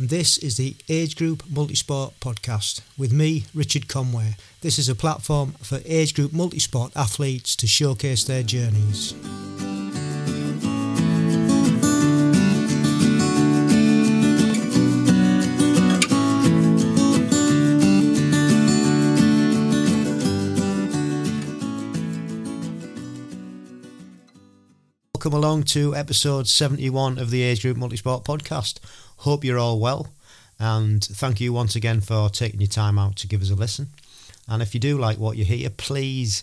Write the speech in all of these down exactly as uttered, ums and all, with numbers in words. and this is the Age Group Multisport Podcast with me, Richard Conway. This is a platform for age group multisport athletes to showcase their journeys. Welcome along to episode seventy-one of the Age Group Multisport Podcast. Hope you're all well, and thank you once again for taking your time out to give us a listen. And if you do like what you hear, please,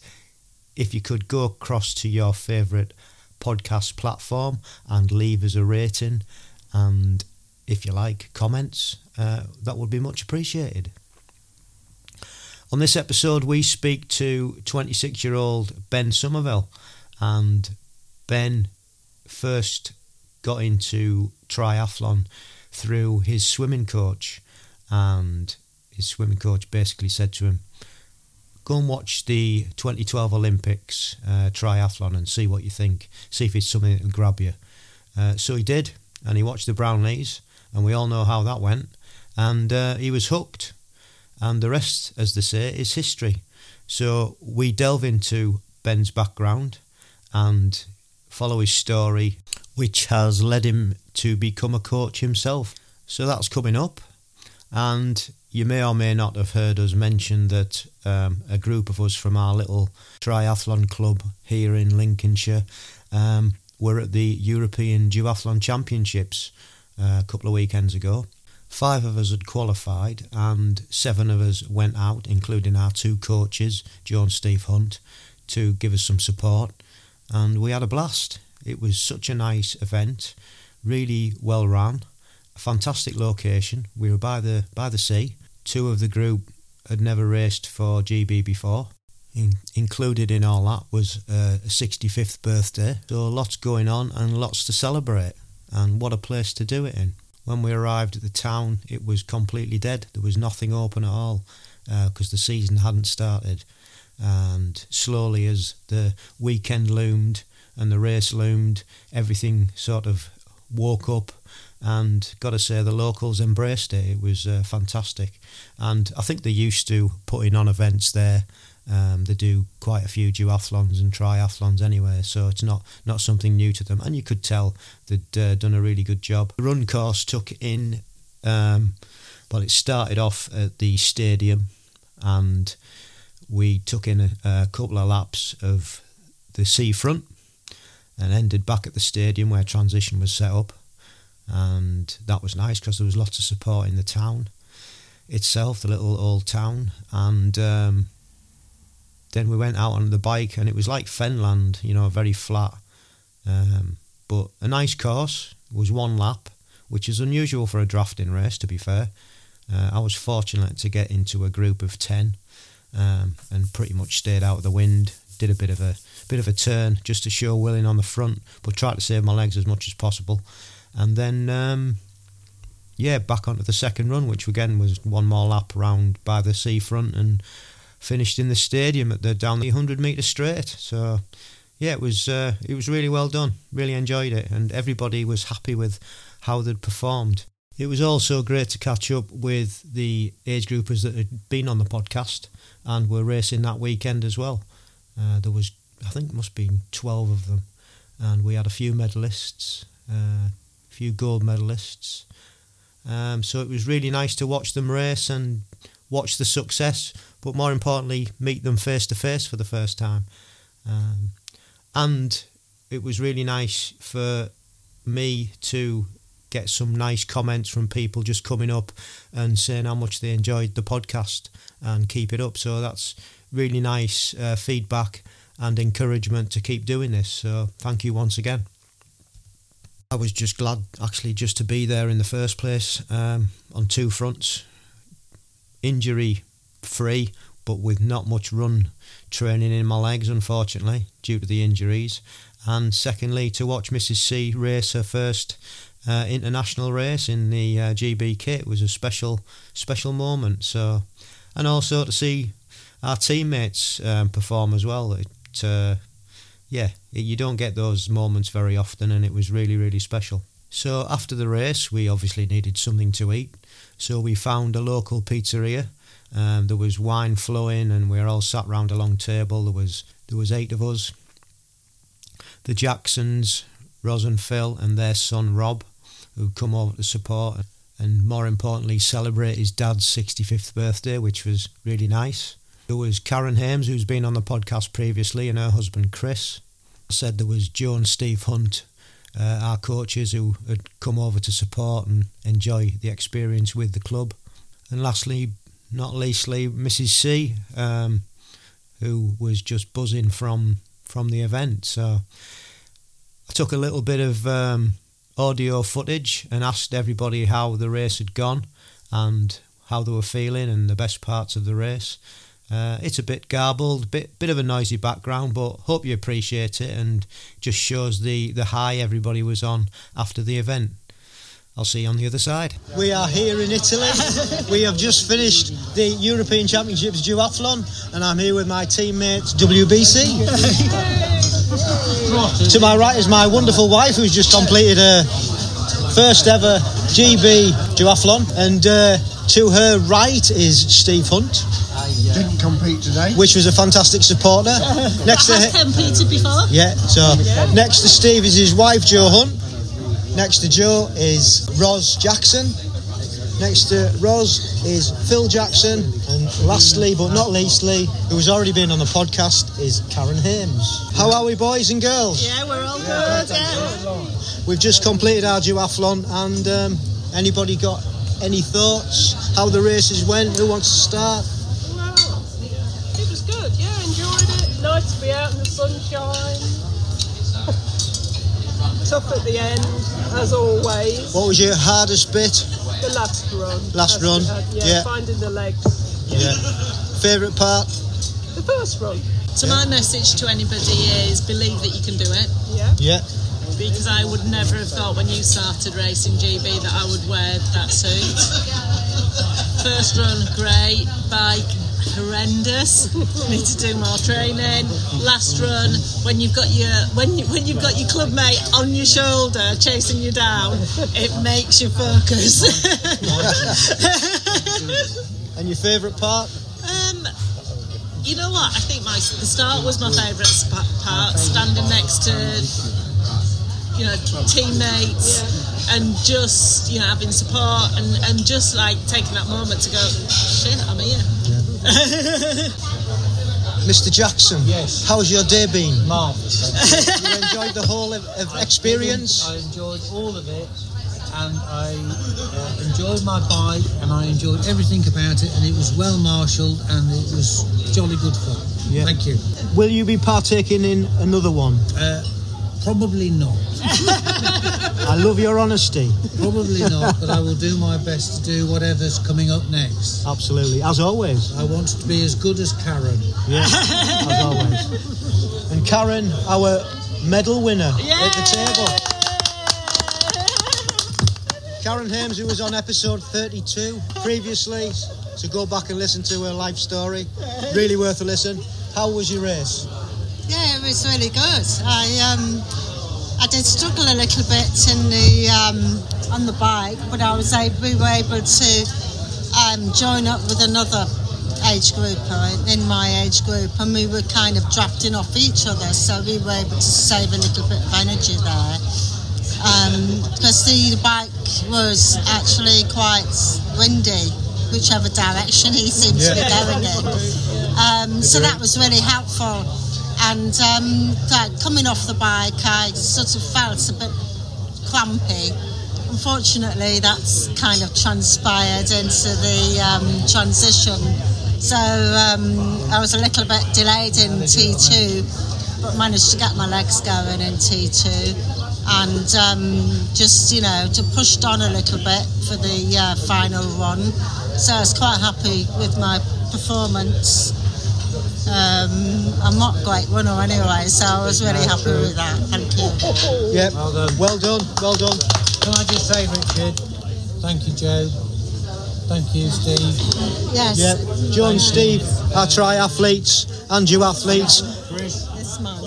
if you could, go across to your favourite podcast platform and leave us a rating, and if you like, comments, uh, that would be much appreciated. On this episode we speak to twenty-six-year-old Ben Sommerville, and Ben first got into triathlon through his swimming coach, and his swimming coach basically said to him, go and watch the twenty twelve Olympics uh, triathlon and see what you think, see if it's something that will grab you. Uh, so he did, and he watched the Brownlees, and we all know how that went, and uh, he was hooked, and the rest, as they say, is history. So we delve into Ben's background and follow his story, which has led him to become a coach himself. So that's coming up, and you may or may not have heard us mention that um, a group of us from our little triathlon club here in Lincolnshire um, were at the European Duathlon Championships uh, a couple of weekends ago. Five of us had qualified and seven of us went out, including our two coaches, John and Steve Hunt, to give us some support. And we had a blast. It was such a nice event, really well run, a fantastic location. We were by the by the sea. Two of the group had never raced for G B before. In, included in all that was uh, a sixty-fifth birthday. So lots going on and lots to celebrate. And what a place to do it in. When we arrived at the town, it was completely dead. There was nothing open at all because uh, the season hadn't started. And slowly, as the weekend loomed and the race loomed, everything sort of woke up, and gotta say the locals embraced it. It was uh, fantastic, and I think they're used to putting on events there. Um, they do quite a few duathlons and triathlons anyway, so it's not, not something new to them, and you could tell they'd uh, done a really good job. The run course took in, um, well, it started off at the stadium, and we took in a, a couple of laps of the seafront and ended back at the stadium where transition was set up. And that was nice because there was lots of support in the town itself, the little old town. And um, then we went out on the bike, and it was like Fenland, you know, very flat. Um, but a nice course. It was one lap, which is unusual for a drafting race, to be fair. Uh, I was fortunate to get into a group of ten. Um, and pretty much stayed out of the wind. Did a bit of a bit of a turn just to show willing on the front, but tried to save my legs as much as possible. And then, um, yeah, back onto the second run, which again was one more lap round by the seafront, and finished in the stadium at the down the hundred metre straight. So yeah, it was uh, it was really well done. Really enjoyed it, and everybody was happy with how they'd performed. It was also great to catch up with the age groupers that had been on the podcast and were racing that weekend as well. Uh, there was, I think, must be twelve of them, and we had a few medalists, uh, a few gold medalists. Um, so it was really nice to watch them race and watch the success, but more importantly, meet them face to face for the first time. Um, and it was really nice for me to get some nice comments from people just coming up and saying how much they enjoyed the podcast and keep it up. So that's really nice uh, feedback and encouragement to keep doing this. So thank you once again. I was just glad actually just to be there in the first place um, on two fronts. Injury free, but with not much run training in my legs, unfortunately, due to the injuries. And secondly, to watch Missus C race her first Uh, international race in the uh, G B kit was a special special moment. So, and also to see our teammates um, perform as well. It, uh, yeah, it, you don't get those moments very often, and it was really, really special. So after the race, we obviously needed something to eat. So we found a local pizzeria. Um, there was wine flowing, and we were all sat round a long table. There was there was eight of us. The Jacksons, Ros and Phil, and their son Rob, who'd come over to support and, more importantly, celebrate his dad's sixty-fifth birthday, which was really nice. There was Karen Hames, who's been on the podcast previously, and her husband Chris. I said there was Jo and Steve Hunt, uh, our coaches, who had come over to support and enjoy the experience with the club. And lastly, not leastly, Missus C, um, who was just buzzing from from the event. So I took a little bit of um, audio footage and asked everybody how the race had gone and how they were feeling and the best parts of the race. Uh, it's a bit garbled, bit bit of a noisy background, but hope you appreciate it, and just shows the, the high everybody was on after the event. I'll see you on the other side. We are here in Italy. We have just finished the European Championships Duathlon, and I'm here with my teammates W B C. To my right is my wonderful wife, who's just completed her first ever G B Duathlon, and uh, to her right is Steve Hunt. I uh, didn't compete today. Which was a fantastic supporter. Next to has competed before. Yeah, so yeah. Next to Steve is his wife, Jo Hunt. Next to Joe is Ros Jackson. Next to Ros is Phil Jackson. And lastly, but not leastly, who's already been on the podcast, is Karen Hames. How are we, boys and girls? Yeah, we're all good, yeah. We've just completed our duathlon, and um, anybody got any thoughts? How the races went? Who wants to start? Well, it was good, yeah, enjoyed it. Nice to be out in the sunshine. Tough at the end, as always. What was your hardest bit? The last run. Last run? Had, yeah, yeah. Finding the legs. Yeah. Favourite part? The first run. So yeah. My message to anybody is believe that you can do it. Yeah. Yeah. Because I would never have thought when you started racing G B that I would wear that suit. First run, great. Bike, horrendous. Need to do more training. Last run, when you've got your when you, when you've got your club mate on your shoulder chasing you down, it makes you focus. And your favourite part? Um, you know what? I think my the start was my favourite part. Standing next to, you know, teammates, yeah, and just, you know, having support and, and just like taking that moment to go, shit, I'm here. Yeah. Mister Jackson, yes, how's your day been? Marvellous. You enjoyed the whole of, of I experience? I enjoyed all of it, and I uh, enjoyed my bike, and I enjoyed everything about it, and it was well marshalled, and it was jolly good fun. Yeah. Thank you. Will you be partaking in another one? Uh, Probably not. I love your honesty. Probably not, but I will do my best to do whatever's coming up next. Absolutely, as always. I want to be as good as Karen. Yeah, as always. And Karen, our medal winner, yay, at the table. Karen Hames, who was on episode thirty-two previously, so go back and listen to her life story. Really worth a listen. How was your race? Yeah, it was really good. I um, I did struggle a little bit in the um, on the bike, but I was able, we were able to um, join up with another age group in my age group, and we were kind of drafting off each other, so we were able to save a little bit of energy there. Because um, the bike was actually quite windy, whichever direction he seems yeah. to be going in. Um, so that was really helpful. And um, like coming off the bike, I sort of felt a bit crampy. Unfortunately, that's kind of transpired into the um, transition. So um, I was a little bit delayed in T two, but managed to get my legs going in T two. And um, just, you know, to pushed on a little bit for the uh, final run. So I was quite happy with my performance. Um, I'm not a great runner anyway, so I was really happy with that. Thank you. Yep. Well done. Well done. Well done. Can I just say, Richard, thank you, Joe. Thank you, Steve. Yes. Yep. John, Steve, our triathletes and you athletes. Chris. Yes, man.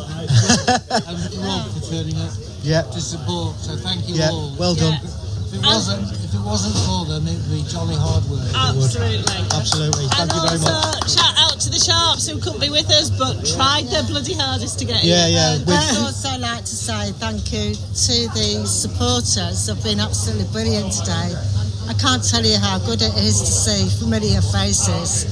And Rob for turning up. yeah. to support. So thank you yeah. all. Well done. Yeah. If it wasn't, and if it wasn't for them, it would be jolly hard work. Absolutely, absolutely. Thank and you very also, much. Shout out to the Sharps who couldn't be with us, but tried yeah. their bloody hardest to get yeah, in. Yeah, yeah. I'd also like to say thank you to the supporters. They've been absolutely brilliant today. I can't tell you how good it is to see familiar faces.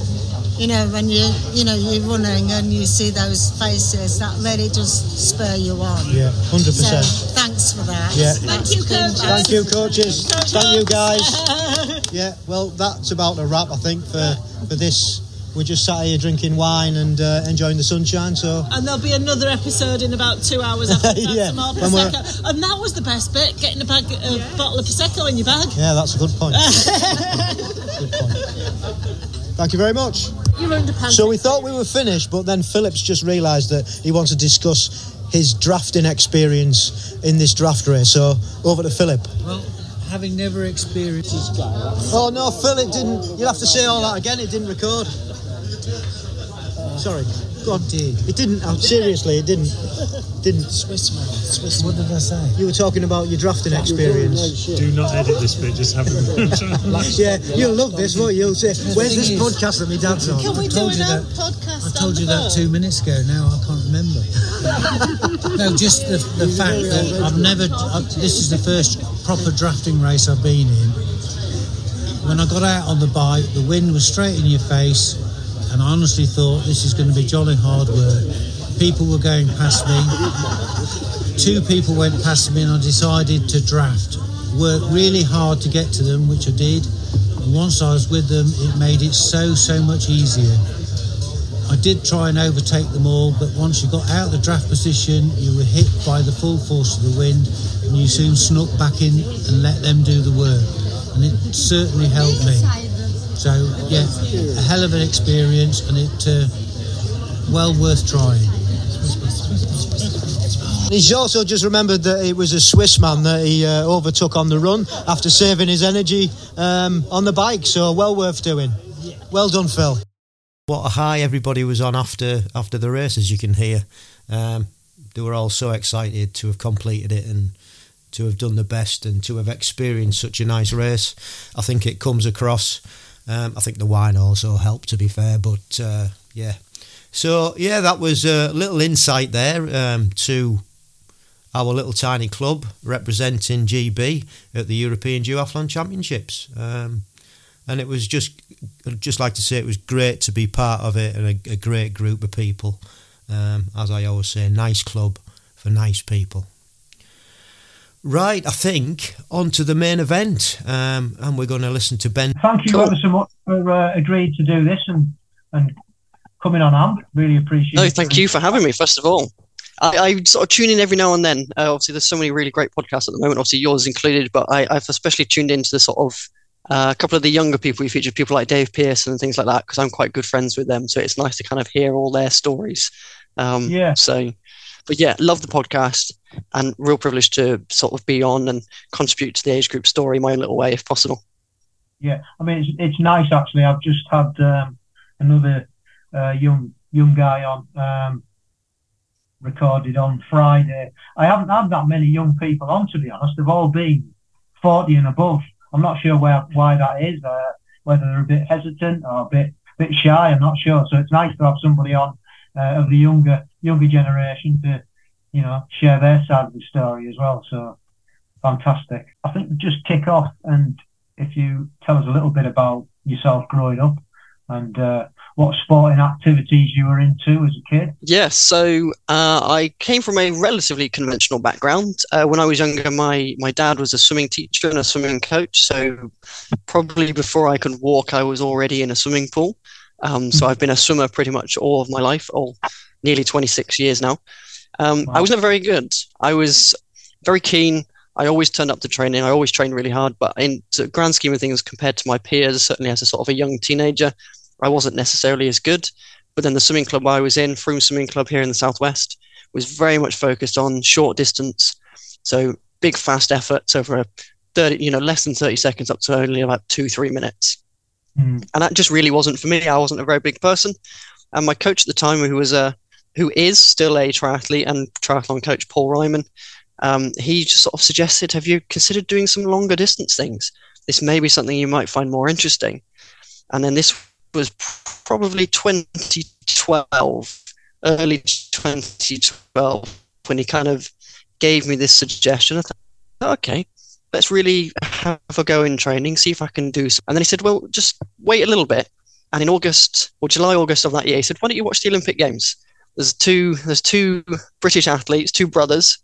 You know, when you you know you're running and you see those faces, that really does spur you on. Yeah, hundred percent. So, thanks for that. Yeah. Thank you, coaches. Thank you, coaches. Coach Thank you, guys. Yeah. Well, that's about a wrap, I think, for for this. We're just sat here drinking wine and uh, enjoying the sunshine. So, and there'll be another episode in about two hours after that. yeah. Some Prosecco. And that was the best bit: getting a bag, a yeah. bottle of Prosecco in your bag. Yeah, that's a good point. Good point. Thank you very much. You're underpants. So we thought we were finished, but then Phillips just realised that he wants to discuss his drafting experience in this draft race. So over to Philip. Well, having never experienced this guy. Oh no, Philip didn't. You'll have to say all that again. It didn't record. Sorry. God, dear. It didn't. Oh, seriously, it didn't. Didn't. Swiss man. Swiss man. What did I say? You were talking about your drafting experience. Do not edit this bit. Just have it. Yeah, you'll love this, won't you? You'll say, "Where's this podcast that my dad's on?" Can we do another podcast? I told you that two minutes ago. Now I can't remember. No, just the, the fact that I've never. I, this is the first proper drafting race I've been in. When I got out on the bike, the wind was straight in your face. And I honestly thought this is going to be jolly hard work. People were going past me. Two people went past me and I decided to draft. Worked really hard to get to them, which I did. And once I was with them, it made it so, so much easier. I did try and overtake them all, but once you got out of the draft position, you were hit by the full force of the wind and you soon snuck back in and let them do the work. And it certainly helped me. So, yeah, a hell of an experience, and it uh, well worth trying. He's also just remembered that it was a Swiss man that he uh, overtook on the run after saving his energy um, on the bike, so well worth doing. Well done, Phil. What a high everybody was on after after the race, as you can hear. Um, they were all so excited to have completed it and to have done the best and to have experienced such a nice race. I think it comes across... Um, I think the wine also helped, to be fair, but uh, yeah. So, yeah, that was a little insight there um, to our little tiny club representing G B at the European Duathlon Championships. Um, and it was just, I'd just like to say it was great to be part of it and a, a great group of people. Um, as I always say, nice club for nice people. Right, I think, on to the main event, um, and we're going to listen to Ben. Thank you cool. ever so much for uh, agreeing to do this and, and coming on hand. Really appreciate no, it. No, thank you for having me, first of all. I, I sort of tune in every now and then. Uh, obviously, there's so many really great podcasts at the moment, obviously yours included, but I, I've especially tuned into the sort of a uh, couple of the younger people you featured, people like Dave Pearson and things like that, because I'm quite good friends with them, so it's nice to kind of hear all their stories. Um, yeah. So... But yeah, love the podcast and real privilege to sort of be on and contribute to the age group story my own little way if possible. Yeah, I mean, it's it's nice actually. I've just had um, another uh, young young guy on, um, recorded on Friday. I haven't had that many young people on, to be honest. They've all been forty and above. I'm not sure where, why that is, uh, whether they're a bit hesitant or a bit, bit shy, I'm not sure. So it's nice to have somebody on uh, of the younger younger generation to, you know, share their side of the story as well. So fantastic. I think just kick off, and if you tell us a little bit about yourself growing up and uh, what sporting activities you were into as a kid. Yeah, so uh, I came from a relatively conventional background. Uh, when I was younger, my, my dad was a swimming teacher and a swimming coach. So probably before I could walk, I was already in a swimming pool. Um, so I've been a swimmer pretty much all of my life, all nearly twenty-six years now. Um, wow. I was never very good. I was very keen. I always turned up to training. I always trained really hard. But in the grand scheme of things, compared to my peers, certainly as a sort of a young teenager, I wasn't necessarily as good. But then the swimming club I was in, Frome Swimming Club here in the Southwest, was very much focused on short distance. So big, fast effort. So for a thirty, you know, less than thirty seconds up to only about two, three minutes. And that just really wasn't for me. I wasn't a very big person. And my coach at the time, who was a, who is still a triathlete and triathlon coach, Paul Ryman, um, he just sort of suggested, have you considered doing some longer distance things? This may be something you might find more interesting. And then this was probably twenty twelve, early twenty twelve, when he kind of gave me this suggestion. I thought, okay, let's really have a go in training, see if I can do something. And then he said, well, just wait a little bit. And in August, or July, August of that year, he said, why don't you watch the Olympic Games? There's two there's two British athletes, two brothers,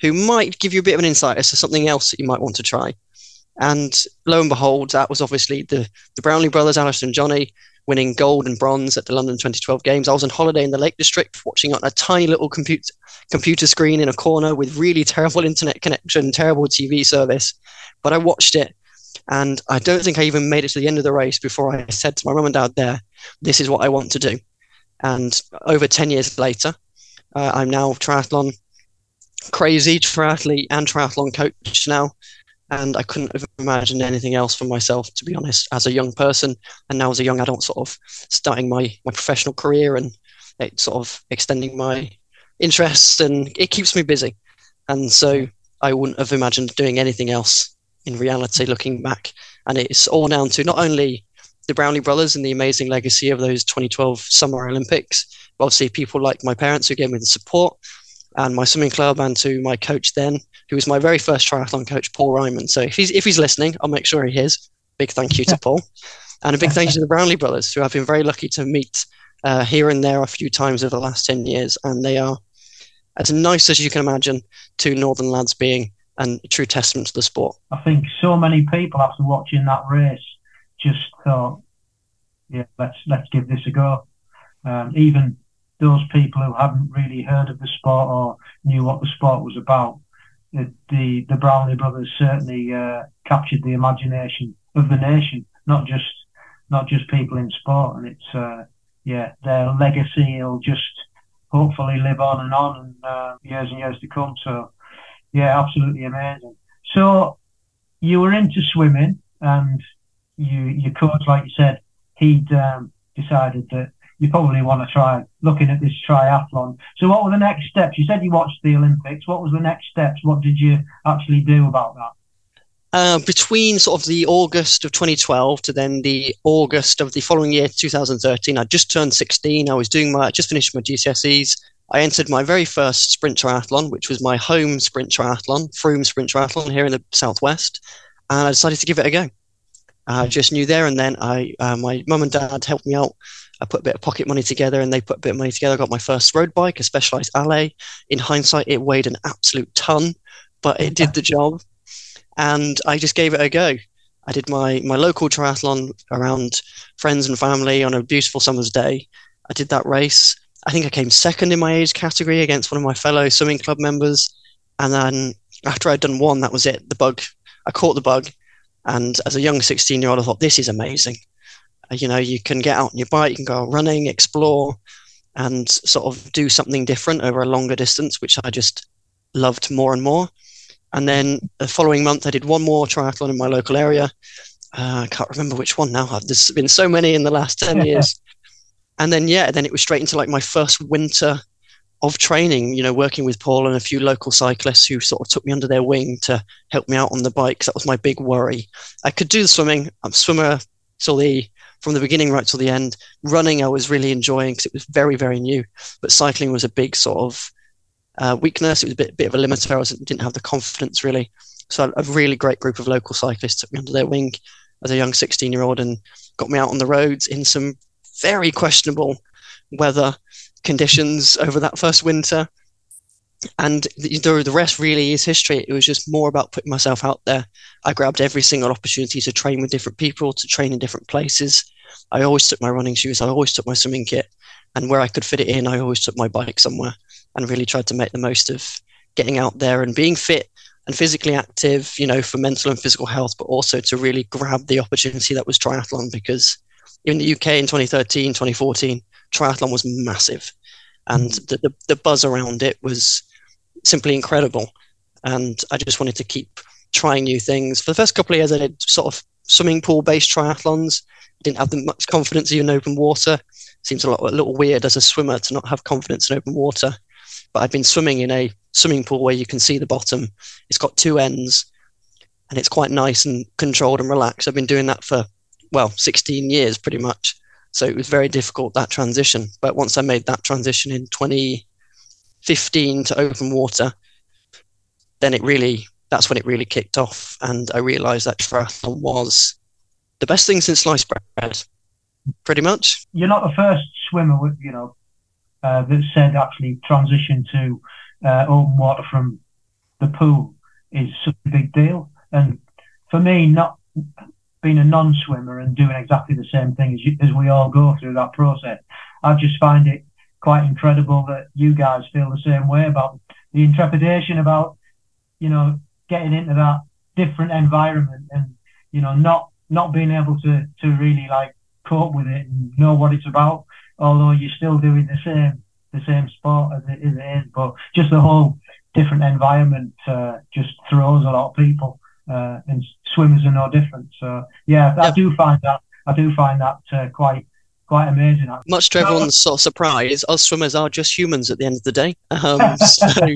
who might give you a bit of an insight as to something else that you might want to try. And lo and behold, that was obviously the, the Brownlee brothers, Alistair and Johnny, winning gold and bronze at the London twenty twelve Games. I was on holiday in the Lake District, watching on a tiny little computer, computer screen in a corner with really terrible internet connection, terrible T V service. But I watched it, and I don't think I even made it to the end of the race before I said to my mum and dad there, this is what I want to do. And over ten years later, uh, I'm now triathlon crazy, triathlete and triathlon coach now. And I couldn't have imagined anything else for myself, to be honest, as a young person. And now as a young adult, sort of starting my, my professional career, and it sort of extending my interests, and it keeps me busy. And so I wouldn't have imagined doing anything else in reality, looking back. And it's all down to not only the Brownlee brothers and the amazing legacy of those twenty twelve Summer Olympics, but obviously people like my parents who gave me the support, and my swimming club, and to my coach then, who was my very first triathlon coach, Paul Ryman. So if he's if he's listening, I'll make sure he is. Big thank you to Paul. And a big thank you to the Brownlee brothers, who I've been very lucky to meet uh, here and there a few times over the last ten years. And they are as nice as you can imagine, two northern lads being, and a true testament to the sport. I think so many people after watching that race just thought, yeah, let's let's give this a go. Um, even those people who hadn't really heard of the sport or knew what the sport was about, the the, the Brownlee brothers certainly uh, captured the imagination of the nation, not just not just people in sport. And it's uh, yeah, their legacy will just hopefully live on and on, and uh, years and years to come. So yeah, absolutely amazing. So you were into swimming, and you your coach, like you said, he'd um, decided that you probably want to try looking at this triathlon. So what were the next steps? You said you watched the Olympics. What was the next steps? What did you actually do about that? Uh, between sort of the August of twenty twelve to then the August of the following year, two thousand thirteen, I just turned sixteen. I was doing my, I just finished my G C S Es. I entered my very first sprint triathlon, which was my home sprint triathlon, Frome Sprint Triathlon here in the Southwest. And I decided to give it a go. I just knew there and then I, uh, my mum and dad helped me out. I put a bit of pocket money together and they put a bit of money together. I got my first road bike, a Specialized Allez. In hindsight, it weighed an absolute ton, but it did the job. And I just gave it a go. I did my, my local triathlon around friends and family on a beautiful summer's day. I did that race. I think I came second in my age category against one of my fellow swimming club members. And then after I'd done one, that was it. The bug, I caught the bug. And as a young sixteen-year-old, I thought, this is amazing. You know, you can get out on your bike, you can go running, explore, and sort of do something different over a longer distance, which I just loved more and more. And then the following month, I did one more triathlon in my local area. Uh, I can't remember which one now. There's been so many in the last ten years. And then, yeah, then it was straight into like my first winter of training, you know, working with Paul and a few local cyclists who sort of took me under their wing to help me out on the bike. That was my big worry. I could do the swimming. I'm a swimmer till the from the beginning right till the end. Running I was really enjoying because it was very, very new. But cycling was a big sort of uh, weakness. It was a bit, bit of a limiter. I didn't have the confidence really. So a really great group of local cyclists took me under their wing as a young sixteen-year-old and got me out on the roads in some very questionable weather conditions over that first winter. And the, the rest really is history. It was just more about putting myself out there. I grabbed every single opportunity to train with different people, to train in different places. I always took my running shoes. I always took my swimming kit. And where I could fit it in, I always took my bike somewhere and really tried to make the most of getting out there and being fit and physically active, you know, for mental and physical health, but also to really grab the opportunity that was triathlon. Because in the U K in twenty thirteen, twenty fourteen, triathlon was massive. And the, the, the buzz around it was simply incredible. And I just wanted to keep trying new things. For the first couple of years, I did sort of swimming pool-based triathlons. I didn't have much confidence in open water. Seems a, lot, a little weird as a swimmer to not have confidence in open water. but I'd been swimming in a swimming pool where you can see the bottom. It's got two ends and it's quite nice and controlled and relaxed. I've been doing that for, well, sixteen years pretty much. So it was very difficult, that transition. But once I made that transition in twenty fifteen to open water, then it really, that's when it really kicked off. And I realised that triathlon was the best thing since sliced bread, pretty much. You're not the first swimmer, you know, uh, that said actually transition to uh, open water from the pool is such a big deal. And for me, not being a non-swimmer and doing exactly the same thing as, you, as we all go through that process, I just find it quite incredible that you guys feel the same way about the intrepidation, about, you know, getting into that different environment and, you know, not not being able to to really like cope with it and know what it's about, although you're still doing the same the same sport as it, as it is, but just the whole different environment uh, just throws a lot of people. Uh, and swimmers are no different, so yeah, I yep. do find that I do find that uh, quite quite amazing. Actually. Much to everyone's sort of surprise, us swimmers are just humans at the end of the day. Um, so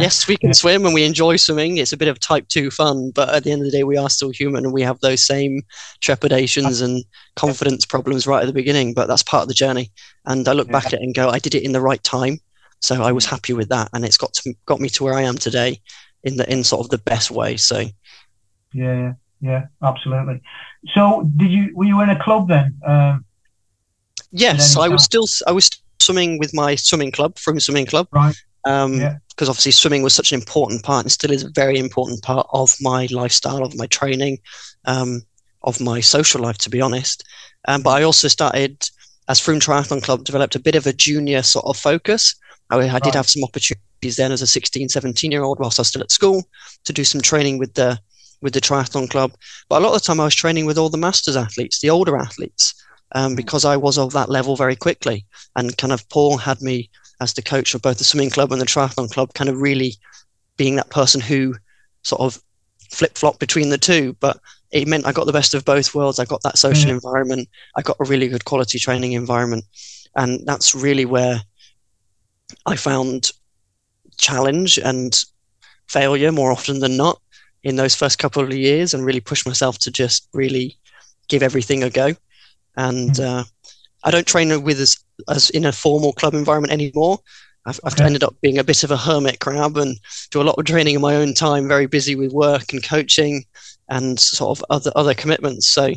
yes, we can swim and we enjoy swimming. It's a bit of type two fun, but at the end of the day, we are still human and we have those same trepidations and confidence problems right at the beginning. But that's part of the journey. And I look yeah. back at it and go, I did it in the right time, so I was happy with that, and it's got to, got me to where I am today. In the in sort of the best way, so yeah, yeah, absolutely. So, did you were you in a club then? Um, yes, then I was still I was swimming with my swimming club, Frome Swimming Club, right? Um, because yeah. obviously swimming was such an important part, and still is a very important part of my lifestyle, of my training, um, of my social life, to be honest. Um, but I also started as Frome Triathlon Club developed a bit of a junior sort of focus. I, I right. did have some opportunities then as a sixteen, seventeen year old whilst I was still at school to do some training with the with the triathlon club, but a lot of the time I was training with all the masters athletes, the older athletes, um, because I was of that level very quickly, and kind of Paul had me as the coach of both the swimming club and the triathlon club, kind of really being that person who sort of flip-flop between the two, but it meant I got the best of both worlds. I got that social mm. environment, I got a really good quality training environment, and that's really where I found challenge and failure more often than not in those first couple of years, and really push myself to just really give everything a go. And mm-hmm. uh, I don't train with as, as in a formal club environment anymore. I've, I've okay. ended up being a bit of a hermit crab and do a lot of training in my own time, very busy with work and coaching and sort of other other commitments. So,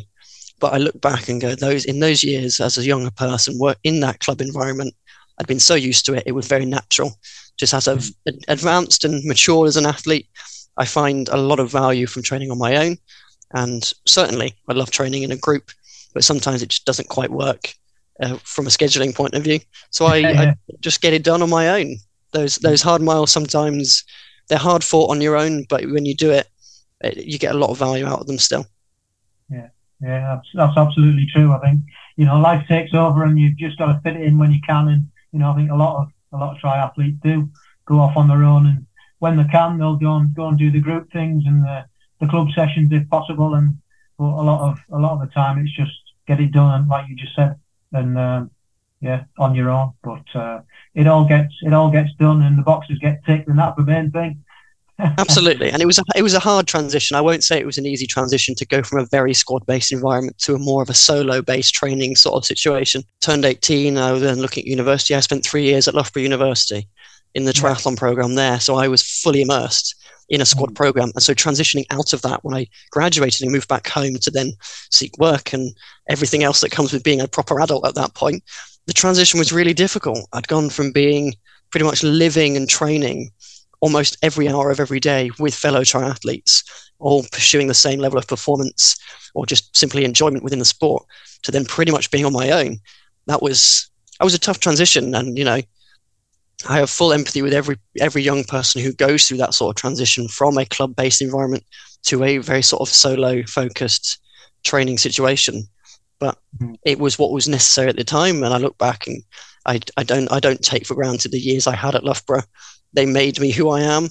but I look back and go, those in those years as a younger person were in that club environment, I'd been so used to it, it was very natural. Just as I've advanced and matured as an athlete, I find a lot of value from training on my own. And certainly I love training in a group, but sometimes it just doesn't quite work uh, from a scheduling point of view. So I, I just get it done on my own. Those those hard miles, sometimes they're hard fought on your own, but when you do it, it you get a lot of value out of them still. Yeah, yeah, that's, that's absolutely true. I think, you know, life takes over and you've just got to fit it in when you can. And, you know, I think a lot of A lot of triathletes do go off on their own, and when they can, they'll go and go and do the group things and the, the club sessions if possible. And but a lot of a lot of the time, it's just get it done, like you just said, and um, yeah, on your own. But uh, it all gets it all gets done, and the boxes get ticked, and that's the main thing. Absolutely, and it was a, it was a hard transition. I won't say it was an easy transition to go from a very squad-based environment to a more of a solo-based training sort of situation. Turned eighteen, I was then looking at university. I spent three years at Loughborough University in the triathlon program there, so I was fully immersed in a squad program. And so transitioning out of that, when I graduated and moved back home to then seek work and everything else that comes with being a proper adult at that point, the transition was really difficult. I'd gone from being pretty much living and training almost every hour of every day with fellow triathletes, all pursuing the same level of performance or just simply enjoyment within the sport, to then pretty much being on my own. That was, that was a tough transition. And, you know, I have full empathy with every, every young person who goes through that sort of transition from a club-based environment to a very sort of solo-focused training situation. But mm-hmm. it was what was necessary at the time. And I look back and I, I don't, I don't take for granted the years I had at Loughborough. They made me who I am,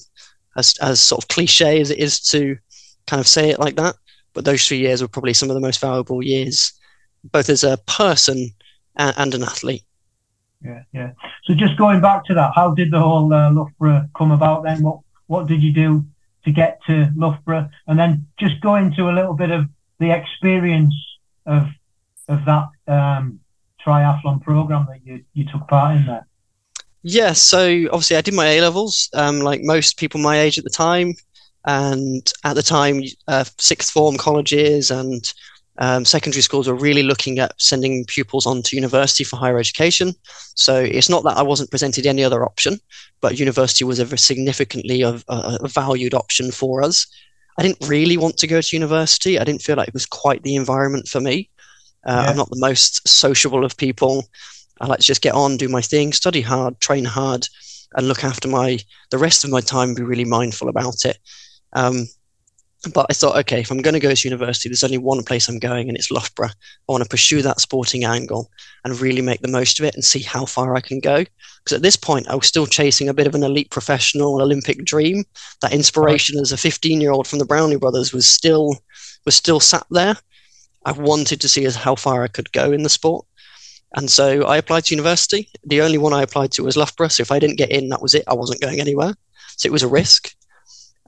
as as sort of cliche as it is to kind of say it like that. But those three years were probably some of the most valuable years, both as a person and, and an athlete. yeah, yeah. So just going back to that, how did the whole uh, Loughborough come about then? What what did you do to get to Loughborough? And then just go into a little bit of the experience of of that um, triathlon programme that you, you took part in there. Yeah, so obviously I did my A-levels, um, like most people my age at the time. And at the time, uh, sixth form colleges and um, secondary schools were really looking at sending pupils on to university for higher education. So it's not that I wasn't presented any other option, but university was a significantly a, a valued option for us. I didn't really want to go to university. I didn't feel like it was quite the environment for me. Uh, yeah. I'm not the most sociable of people. I like to just get on, do my thing, study hard, train hard, and look after my the rest of my time and be really mindful about it. Um, but I thought, okay, if I'm going to go to university, there's only one place I'm going, and it's Loughborough. I want to pursue that sporting angle and really make the most of it and see how far I can go. Because at this point, I was still chasing a bit of an elite professional Olympic dream. That inspiration as a fifteen-year-old from the Brownlee Brothers was still was still sat there. I wanted to see how far I could go in the sport. And so I applied to university. The only one I applied to was Loughborough. So if I didn't get in, that was it. I wasn't going anywhere. So it was a risk.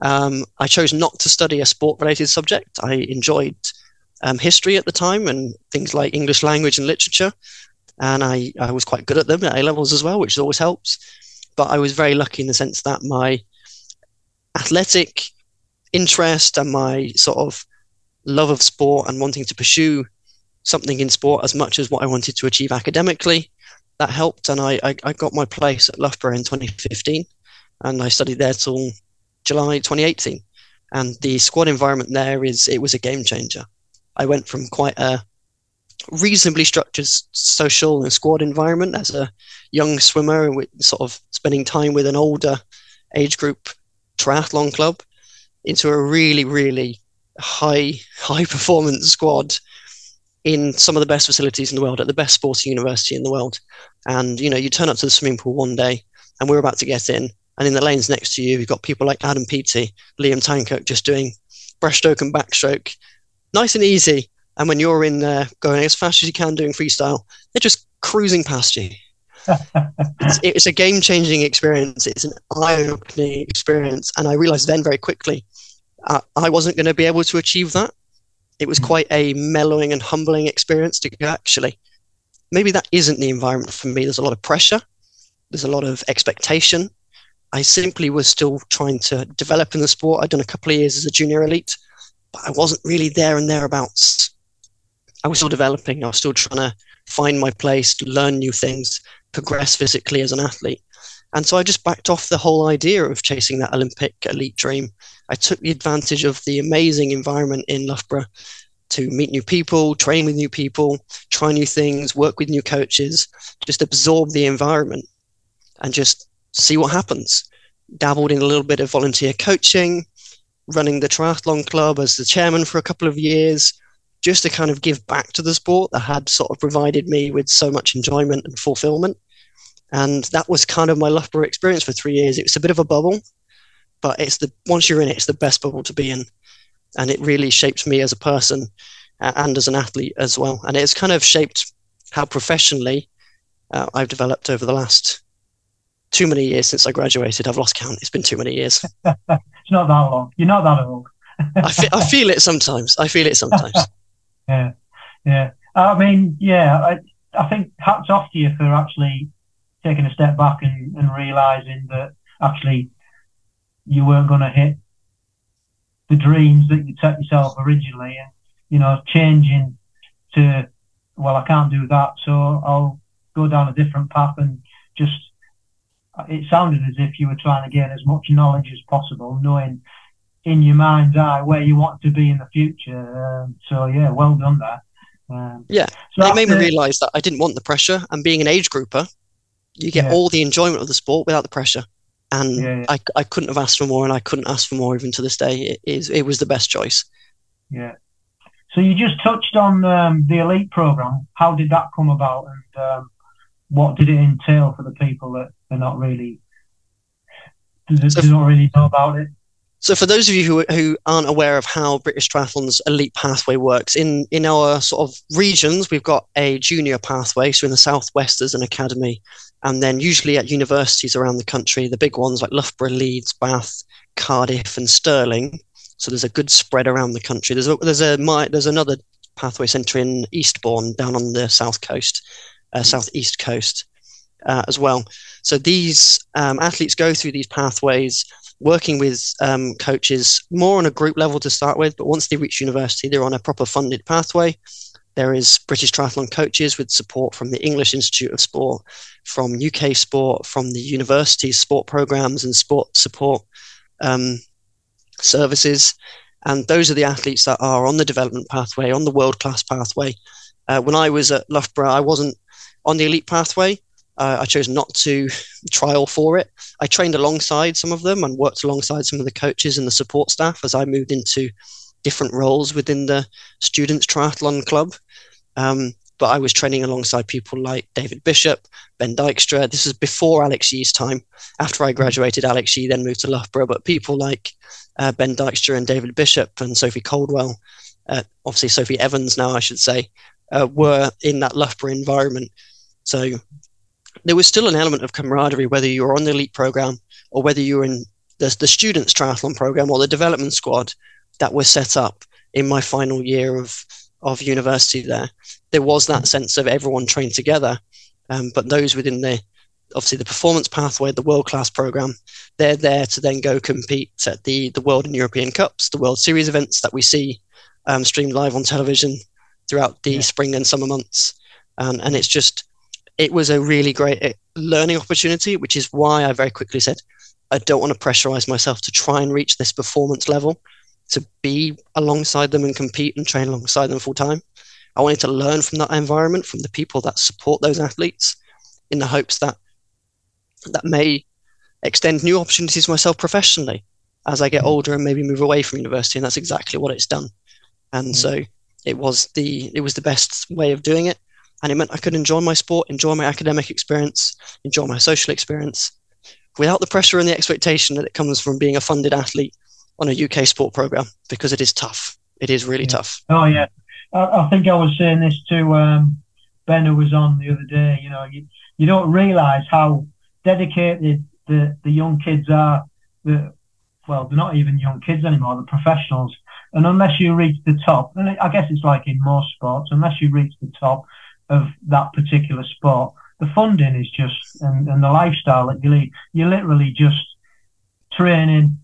Um, I chose not to study a sport-related subject. I enjoyed um, history at the time and things like English language and literature. And I, I was quite good at them at A-levels as well, which always helps. But I was very lucky in the sense that my athletic interest and my sort of love of sport and wanting to pursue something in sport as much as what I wanted to achieve academically, that helped. And I, I, I got my place at Loughborough in twenty fifteen, and I studied there till July twenty eighteen. And the squad environment there is, it was a game changer. I went from quite a reasonably structured social and squad environment as a young swimmer and sort of spending time with an older age group triathlon club into a really, really high, high performance squad in some of the best facilities in the world, at the best sporting university in the world. And, you know, you turn up to the swimming pool one day and we're about to get in. And in the lanes next to you, you've got people like Adam Peaty, Liam Tancock, just doing breaststroke and backstroke, nice and easy. And when you're in there going as fast as you can doing freestyle, they're just cruising past you. it's, it's a game-changing experience. It's an eye-opening experience. And I realised then very quickly, uh, I wasn't going to be able to achieve that. It was quite a mellowing and humbling experience to go, actually, maybe that isn't the environment for me. There's a lot of pressure. There's a lot of expectation. I simply was still trying to develop in the sport. I'd done a couple of years as a junior elite, but I wasn't really there and thereabouts. I was still developing. I was still trying to find my place, learn new things, progress physically as an athlete. And so I just backed off the whole idea of chasing that Olympic elite dream. I took the advantage of the amazing environment in Loughborough to meet new people, train with new people, try new things, work with new coaches, just absorb the environment and just see what happens. Dabbled in a little bit of volunteer coaching, running the triathlon club as the chairman for a couple of years, just to kind of give back to the sport that had sort of provided me with so much enjoyment and fulfillment. And that was kind of my Loughborough experience for three years. It was a bit of a bubble, but it's the once you're in it, it's the best bubble to be in. And it really shaped me as a person and as an athlete as well. And it's kind of shaped how professionally uh, I've developed over the last too many years since I graduated. I've lost count. It's been too many years. It's not that long. You're not that old. I, fe- I feel it sometimes. I feel it sometimes. yeah. Yeah. I mean, yeah, I, I think hats off to you for actually taking a step back and, and realising that actually you weren't going to hit the dreams that you set yourself originally, and, you know, changing to, well, I can't do that, so I'll go down a different path. And just, it sounded as if you were trying to gain as much knowledge as possible, knowing in your mind's eye where you want to be in the future. Um, so, yeah, well done there. Um, yeah, so it made me realise that I didn't want the pressure, and being an age grouper, you get yeah. all the enjoyment of the sport without the pressure. And yeah, yeah. I, I couldn't have asked for more, and I couldn't ask for more even to this day. It is, it was the best choice. Yeah. So you just touched on um, the elite program. How did that come about, and um, what did it entail for the people that are not really, do, so, do not really know about it? So for those of you who, who aren't aware of how British Triathlon's elite pathway works, in, in our sort of regions, we've got a junior pathway. So in the southwest, there's an academy. And then usually at universities around the country, the big ones like Loughborough, Leeds, Bath, Cardiff and Stirling. So there's a good spread around the country. There's a, there's a my, there's another pathway centre in Eastbourne down on the south coast, uh, southeast coast uh, as well. So these um, athletes go through these pathways, working with um, coaches more on a group level to start with, but once they reach university, they're on a proper funded pathway. There is British Triathlon coaches with support from the English Institute of Sport, from U K Sport, from the university's sport programs and sport support um, services. And those are the athletes that are on the development pathway, on the world-class pathway. Uh, when I was at Loughborough, I wasn't on the elite pathway. Uh, I chose not to trial for it. I trained alongside some of them and worked alongside some of the coaches and the support staff as I moved into different roles within the Students Triathlon Club. Um, but I was training alongside people like David Bishop, Ben Dykstra. This is before Alex Yee's time. After I graduated, Alex Yee then moved to Loughborough. But people like uh, Ben Dykstra and David Bishop and Sophie Coldwell, uh, obviously Sophie Evans now, I should say, uh, were in that Loughborough environment. So there was still an element of camaraderie, whether you were on the elite program or whether you were in the, the students triathlon program or the development squad that was set up in my final year of, of university there. There was that sense of everyone trained together, um, but those within the, obviously the performance pathway, the world-class program, they're there to then go compete at the, the World and European Cups, the World Series events that we see um, streamed live on television throughout the yeah. spring and summer months. Um, and it's just... It was a really great learning opportunity, which is why I very quickly said, I don't want to pressurize myself to try and reach this performance level, to be alongside them and compete and train alongside them full time. I wanted to learn from that environment, from the people that support those athletes, in the hopes that that may extend new opportunities myself professionally as I get older and maybe move away from university. And that's exactly what it's done. And mm. so it was the it was the best way of doing it. And it meant I could enjoy my sport, enjoy my academic experience, enjoy my social experience without the pressure and the expectation that it comes from being a funded athlete on a U K sport programme, because it is tough. It is really yeah. tough. Oh, yeah. I, I think I was saying this to um, Ben, who was on the other day. You know, you, you don't realise how dedicated the, the young kids are. The, well, they're not even young kids anymore, they're professionals. And unless you reach the top, and I guess it's like in most sports, unless you reach the top of that particular sport, the funding is just, and, and the lifestyle that you lead, you're literally just training,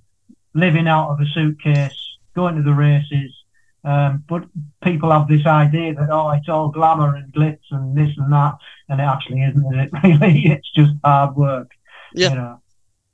living out of a suitcase, going to the races. Um, but people have this idea that, oh, it's all glamour and glitz and this and that, and it actually isn't, is it really? It's just hard work. Yeah. You know?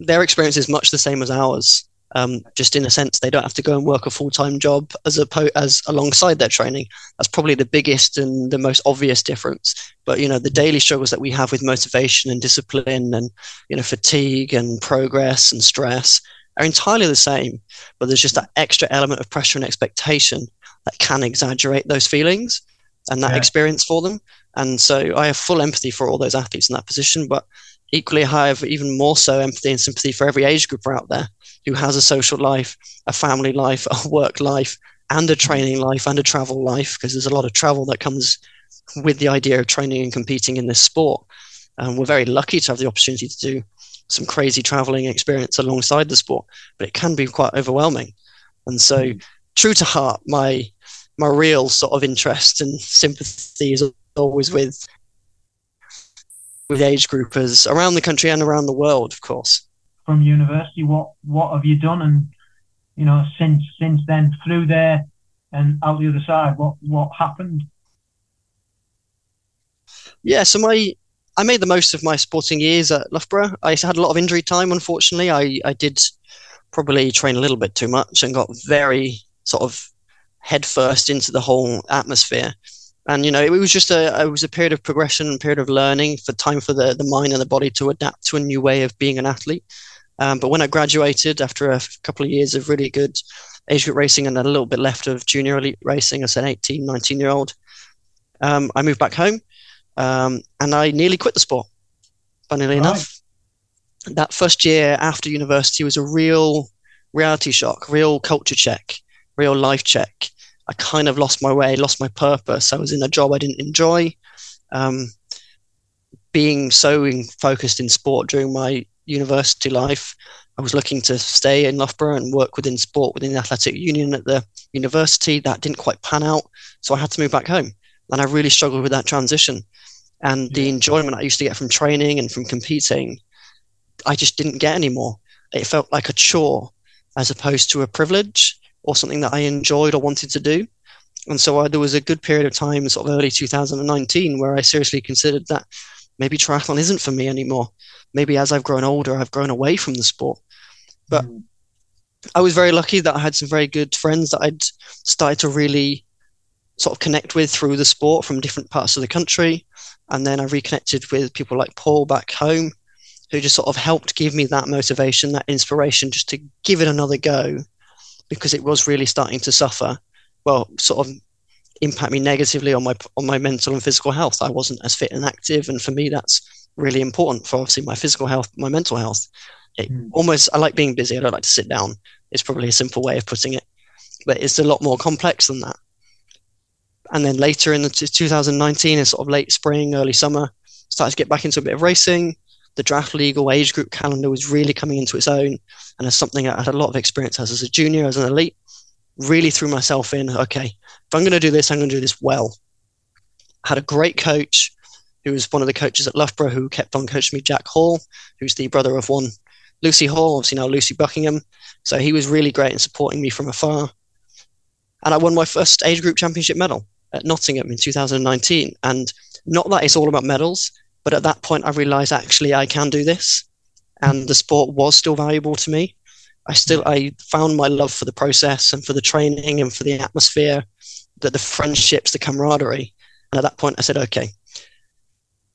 Their experience is much the same as ours. Um, just in a sense, they don't have to go and work a full-time job as a po- as alongside their training. That's probably the biggest and the most obvious difference. But you know, the daily struggles that we have with motivation and discipline, and you know, fatigue and progress and stress are entirely the same. But there's just that extra element of pressure and expectation that can exaggerate those feelings and that yeah. experience for them. And so, I have full empathy for all those athletes in that position, but equally, I have even more so empathy and sympathy for every age group out there who has a social life, a family life, a work life, and a training life, and a travel life, because there's a lot of travel that comes with the idea of training and competing in this sport. And we're very lucky to have the opportunity to do some crazy traveling experience alongside the sport, but it can be quite overwhelming. And so, true to heart, my my real sort of interest and sympathy is always with with age groupers around the country and around the world, of course. From university, what what have you done, and you know, since since then, through there and out the other side, what what happened? Yeah, so my I made the most of my sporting years at Loughborough. I had a lot of injury time, unfortunately. I, I did probably train a little bit too much and got very sort of headfirst into the whole atmosphere. And, you know, it was just a it was a period of progression, a period of learning, for time for the, the mind and the body to adapt to a new way of being an athlete. Um, but when I graduated, after a couple of years of really good age group racing and a little bit left of junior elite racing as an eighteen, nineteen-year-old, um, I moved back home um, and I nearly quit the sport, funnily enough. That first year after university was a real reality shock, real culture check, real life check. I kind of lost my way, lost my purpose. I was in a job I didn't enjoy. Um, being so in, focused in sport during my university life, I was looking to stay in Loughborough and work within sport, within the athletic union at the university. That didn't quite pan out, so I had to move back home. And I really struggled with that transition. And the enjoyment I used to get from training and from competing, I just didn't get anymore. It felt like a chore as opposed to a privilege or something that I enjoyed or wanted to do. And so I, there was a good period of time, sort of early two thousand nineteen, where I seriously considered that maybe triathlon isn't for me anymore. Maybe as I've grown older, I've grown away from the sport. But mm. I was very lucky that I had some very good friends that I'd started to really sort of connect with through the sport from different parts of the country. And then I reconnected with people like Paul back home, who just sort of helped give me that motivation, that inspiration, just to give it another go, because it was really starting to suffer. Well, sort of impact me negatively on my on my mental and physical health. I wasn't as fit and active, and for me, that's really important for obviously my physical health, my mental health. It mm. almost, I like being busy. I don't like to sit down. It's probably a simple way of putting it, but it's a lot more complex than that. And then later in the t- two thousand nineteen, in sort of late spring, early summer, started to get back into a bit of racing. The draft league or age group calendar was really coming into its own, and as something I had a lot of experience as as a junior, as an elite, really threw myself in. Okay, if I'm going to do this, I'm going to do this well. I had a great coach who was one of the coaches at Loughborough who kept on coaching me, Jack Hall, who's the brother of one Lucy Hall, obviously now Lucy Buckingham. So he was really great in supporting me from afar. And I won my first age group championship medal at Nottingham in two thousand nineteen. And not that it's all about medals, but at that point I realised actually I can do this, and the sport was still valuable to me. I still I found my love for the process and for the training and for the atmosphere, the, the friendships, the camaraderie. And at that point I said, okay,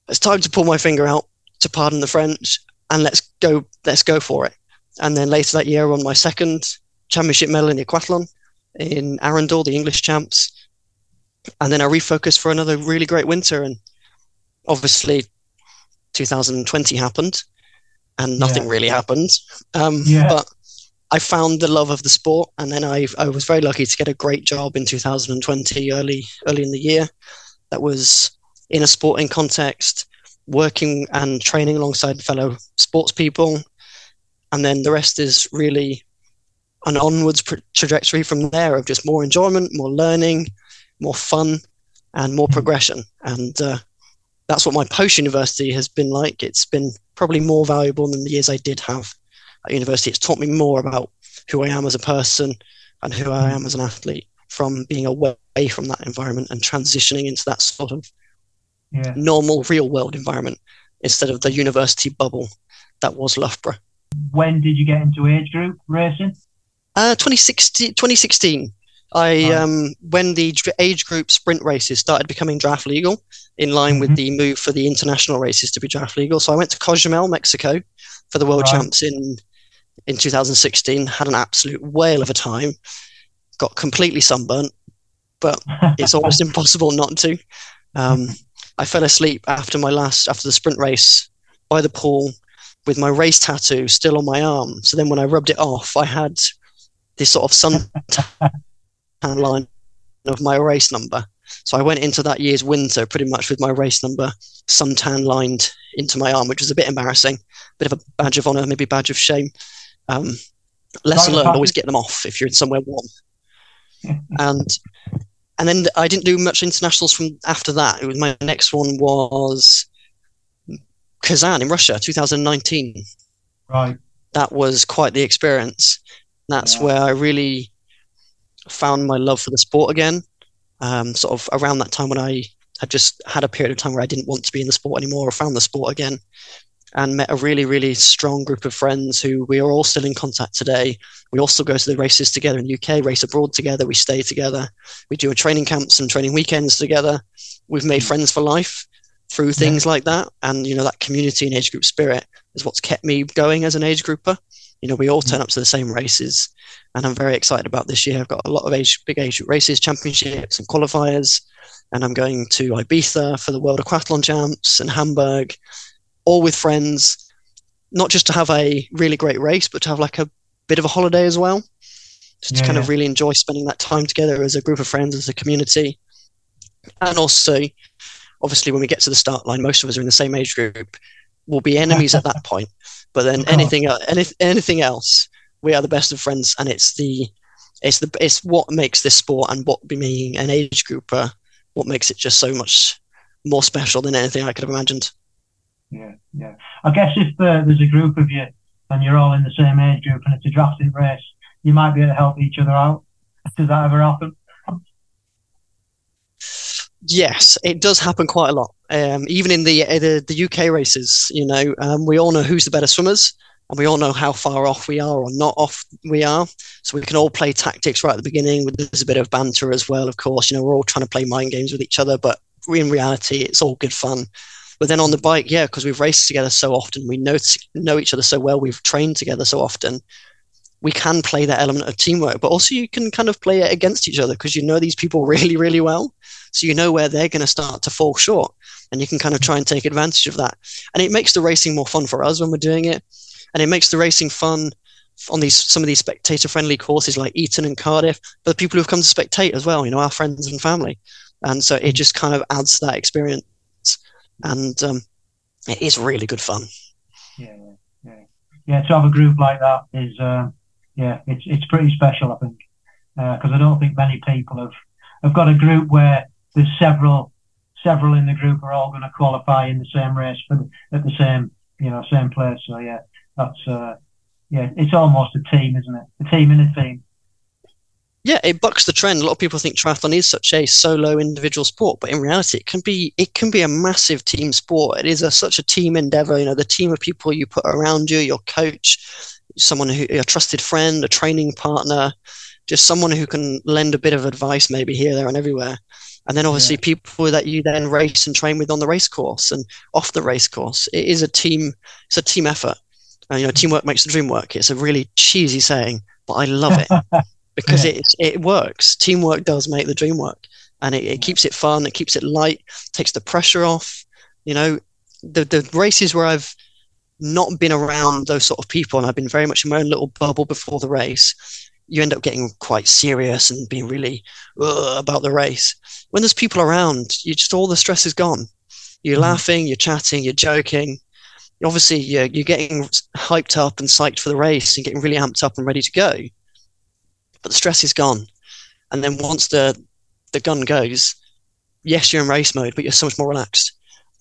it's time to pull my finger out, to pardon the French, and let's go let's go for it. And then later that year I won my second championship medal in the aquathlon in Arundel, the English champs. And then I refocused for another really great winter, and obviously two thousand twenty happened and nothing yeah. really happened. Um, yeah. But I found the love of the sport, and then I I was very lucky to get a great job in two thousand twenty, early early in the year, that was in a sporting context, working and training alongside fellow sports people. And then the rest is really an onwards pr- trajectory from there of just more enjoyment, more learning, more fun, and more mm-hmm. progression. And uh, that's what my post-university has been like. It's been probably more valuable than the years I did have at university. It's taught me more about who I am as a person and who I am as an athlete, from being away from that environment and transitioning into that sort of yeah. normal real-world environment instead of the university bubble that was Loughborough. When did you get into age group racing? Uh, twenty sixteen. I um, when the age group sprint races started becoming draft legal, in line mm-hmm. with the move for the international races to be draft legal. So I went to Cozumel, Mexico, for the World right. Champs in in two thousand sixteen. Had an absolute whale of a time. Got completely sunburnt, but it's almost impossible not to. Um, I fell asleep after my last after the sprint race by the pool with my race tattoo still on my arm. So then when I rubbed it off, I had this sort of sun. Line of my race number. So I went into that year's winter pretty much with my race number suntan lined into my arm, which was a bit embarrassing, bit of a badge of honor, maybe badge of shame. Um, lesson learned, always get them off if you're in somewhere warm. And and then I didn't do much internationals from after that. It was my next one was Kazan in Russia, two thousand nineteen. Right. That was quite the experience. That's yeah. where I really found my love for the sport again, um, sort of around that time when I had just had a period of time where I didn't want to be in the sport anymore, or found the sport again, and met a really, really strong group of friends who we are all still in contact today. We also go to the races together in the U K, race abroad together, we stay together, we do our training camps and training weekends together. We've made friends for life through things yeah. like that, and you know, that community and age group spirit is what's kept me going as an age grouper. You know, we all turn up to the same races, and I'm very excited about this year. I've got a lot of age, big age races, championships and qualifiers, and I'm going to Ibiza for the World Aquathlon Champs and Hamburg, all with friends, not just to have a really great race, but to have like a bit of a holiday as well, just yeah, to kind yeah. of really enjoy spending that time together as a group of friends, as a community. And also, obviously, when we get to the start line, most of us are in the same age group. We'll be enemies at that point, but then anything, any, anything else, we are the best of friends, and it's the, it's the, it's what makes this sport and what being an age grouper, what makes it just so much more special than anything I could have imagined. Yeah, yeah. I guess if uh, there's a group of you and you're all in the same age group and it's a drafting race, you might be able to help each other out. Does that ever happen? Yes, it does happen quite a lot. Um, even in the, the the U K races, you know, um, we all know who's the better swimmers, and we all know how far off we are or not off we are. So we can all play tactics right at the beginning. There's a bit of banter as well, of course. You know, we're all trying to play mind games with each other, but in reality, it's all good fun. But then on the bike, yeah, because we've raced together so often, we know know each other so well, we've trained together so often, we can play that element of teamwork, but also you can kind of play it against each other because you know these people really, really well. So you know where they're going to start to fall short, and you can kind of try and take advantage of that. And it makes the racing more fun for us when we're doing it. And it makes the racing fun on these some of these spectator-friendly courses like Eton and Cardiff, but the people who've come to spectate as well, you know, our friends and family. And so it just kind of adds to that experience. And um, it is really good fun. Yeah, yeah. Yeah, to have a group like that is... Uh... Yeah, it's it's pretty special, I think, because uh, I don't think many people have, have got a group where there's several several in the group are all going to qualify in the same race for the, at the same you know same place. So yeah, that's uh, yeah, it's almost a team, isn't it? A team in a team. Yeah, it bucks the trend. A lot of people think triathlon is such a solo individual sport, but in reality, it can be it can be a massive team sport. It is a, such a team endeavor. You know, the team of people you put around you, your coach, someone who a trusted friend, a training partner, just someone who can lend a bit of advice maybe here, there and everywhere. And then obviously yeah. people that you then race and train with on the race course and off the race course. It is a team, it's a team effort. And you know, teamwork makes the dream work. It's a really cheesy saying, but I love it because yeah. it it works. Teamwork does make the dream work. And it, it keeps it fun, it keeps it light, takes the pressure off. You know, the the races where I've not been around those sort of people and I've been very much in my own little bubble before the race, you end up getting quite serious and being really uh, about the race. When there's people around, you just all the stress is gone. You're mm. laughing, you're chatting, you're joking. Obviously, you're, you're getting hyped up and psyched for the race and getting really amped up and ready to go. But the stress is gone. And then once the, the gun goes, yes, you're in race mode, but you're so much more relaxed.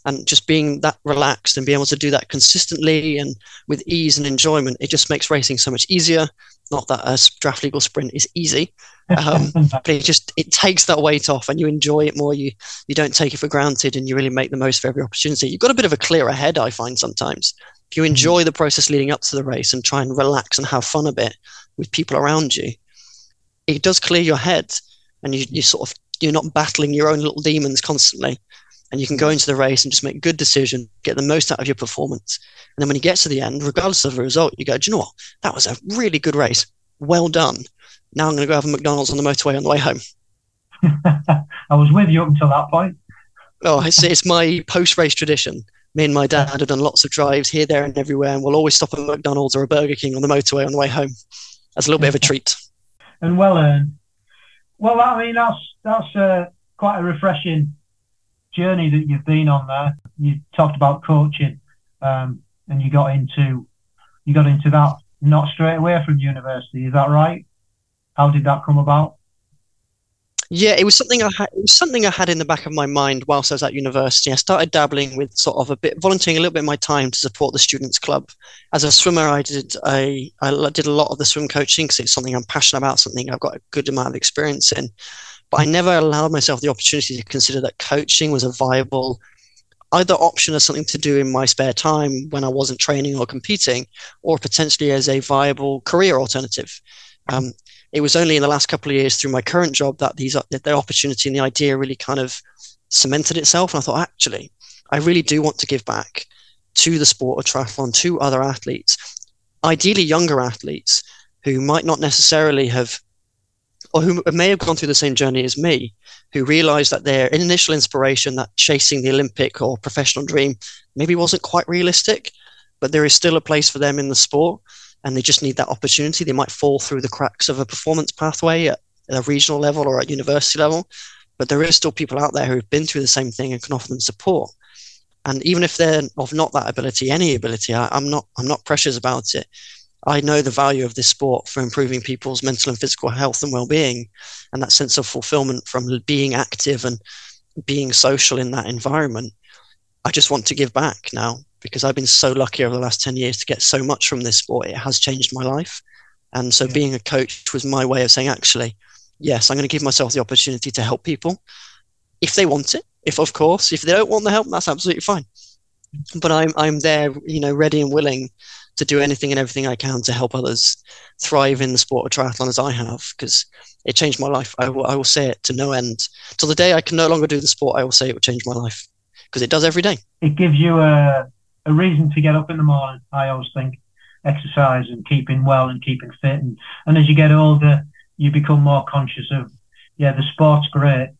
And just being that relaxed and being able to do that consistently and with ease and enjoyment, it just makes racing so much easier. Not that a draft legal sprint is easy, um, but it just it takes that weight off and you enjoy it more. You you don't take it for granted and you really make the most of every opportunity. You've got a bit of a clearer head, I find sometimes. If you enjoy the process leading up to the race and try and relax and have fun a bit with people around you, it does clear your head and you, you sort of you're not battling your own little demons constantly. And you can go into the race and just make good decisions, get the most out of your performance. And then when you get to the end, regardless of the result, you go, do you know what? That was a really good race. Well done. Now I'm going to go have a McDonald's on the motorway on the way home. I was with you up until that point. Oh, it's, it's my post-race tradition. Me and my dad have done lots of drives here, there and everywhere. And we'll always stop at McDonald's or a Burger King on the motorway on the way home. That's a little bit of a treat. And well earned. Well, I mean, that's, that's uh, quite a refreshing journey that you've been on there. You talked about coaching, um, and you got into you got into that not straight away from university. Is that right? How did that come about? Yeah, it was something I had. It was something I had in the back of my mind whilst I was at university. I started dabbling with sort of a bit volunteering a little bit of my time to support the students' club. As a swimmer, I did I, I did a lot of the swim coaching because it's something I'm passionate about, something I've got a good amount of experience in. But I never allowed myself the opportunity to consider that coaching was a viable either option as something to do in my spare time when I wasn't training or competing, or potentially as a viable career alternative. Um, it was only in the last couple of years through my current job that these that the opportunity and the idea really kind of cemented itself. And I thought, actually, I really do want to give back to the sport of triathlon, to other athletes, ideally younger athletes who might not necessarily have or who may have gone through the same journey as me, who realised that their initial inspiration, that chasing the Olympic or professional dream, maybe wasn't quite realistic, but there is still a place for them in the sport. and they just need that opportunity. They might fall through the cracks of a performance pathway at a regional level or at university level, but there is still people out there who have been through the same thing and can offer them support. And even if they're of not that ability, any ability, I, I'm not I'm not precious about it. I know the value of this sport for improving people's mental and physical health and well-being, and that sense of fulfillment from being active and being social in that environment. I just want to give back now, because I've been so lucky over the last ten years to get so much from this sport. It has changed my life. And so yeah. being a coach was my way of saying, actually, yes, I'm going to give myself the opportunity to help people if they want it. If, of course, if they don't want the help, that's absolutely fine. But I'm I'm there, you know, ready and willing to do anything and everything I can to help others thrive in the sport of triathlon as I have, because it changed my life. I will, I will say it to no end. Till the day I can no longer do the sport, I will say it will change my life, because it does every day. It gives you a, a reason to get up in the morning, I always think. Exercise and keeping well and keeping fit. And, and as you get older, you become more conscious of, yeah, the sport's great,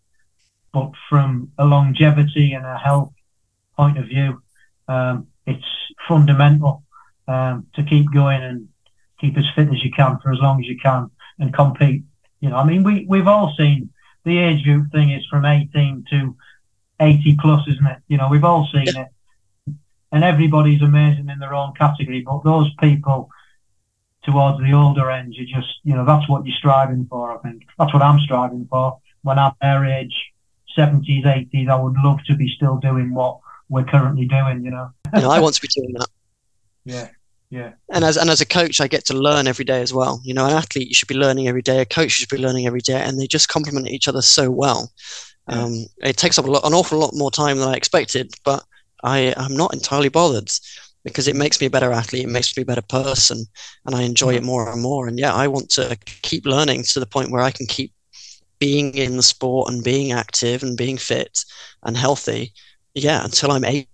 but from a longevity and a health point of view, um, it's fundamental um, to keep going and keep as fit as you can for as long as you can and compete. You know, I mean, we, we've all seen the age group thing is from eighteen to eighty plus, isn't it? You know, we've all seen it. And everybody's amazing in their own category, but those people towards the older end, you just, you know, that's what you're striving for, I think. That's what I'm striving for. When I'm their age, seventies, eighties, I would love to be still doing what we're currently doing, you know. you know I want to be doing that. Yeah, yeah. And as and as a coach, I get to learn every day as well. You know, an athlete, you should be learning every day. A coach should be learning every day. And they just complement each other so well. Yeah. Um, it takes up a lot, an awful lot more time than I expected, but I, I'm not entirely bothered, because it makes me a better athlete, it makes me a better person, and I enjoy it more and more. And yeah, I want to keep learning to the point where I can keep being in the sport and being active and being fit and healthy, yeah, until I'm eighty,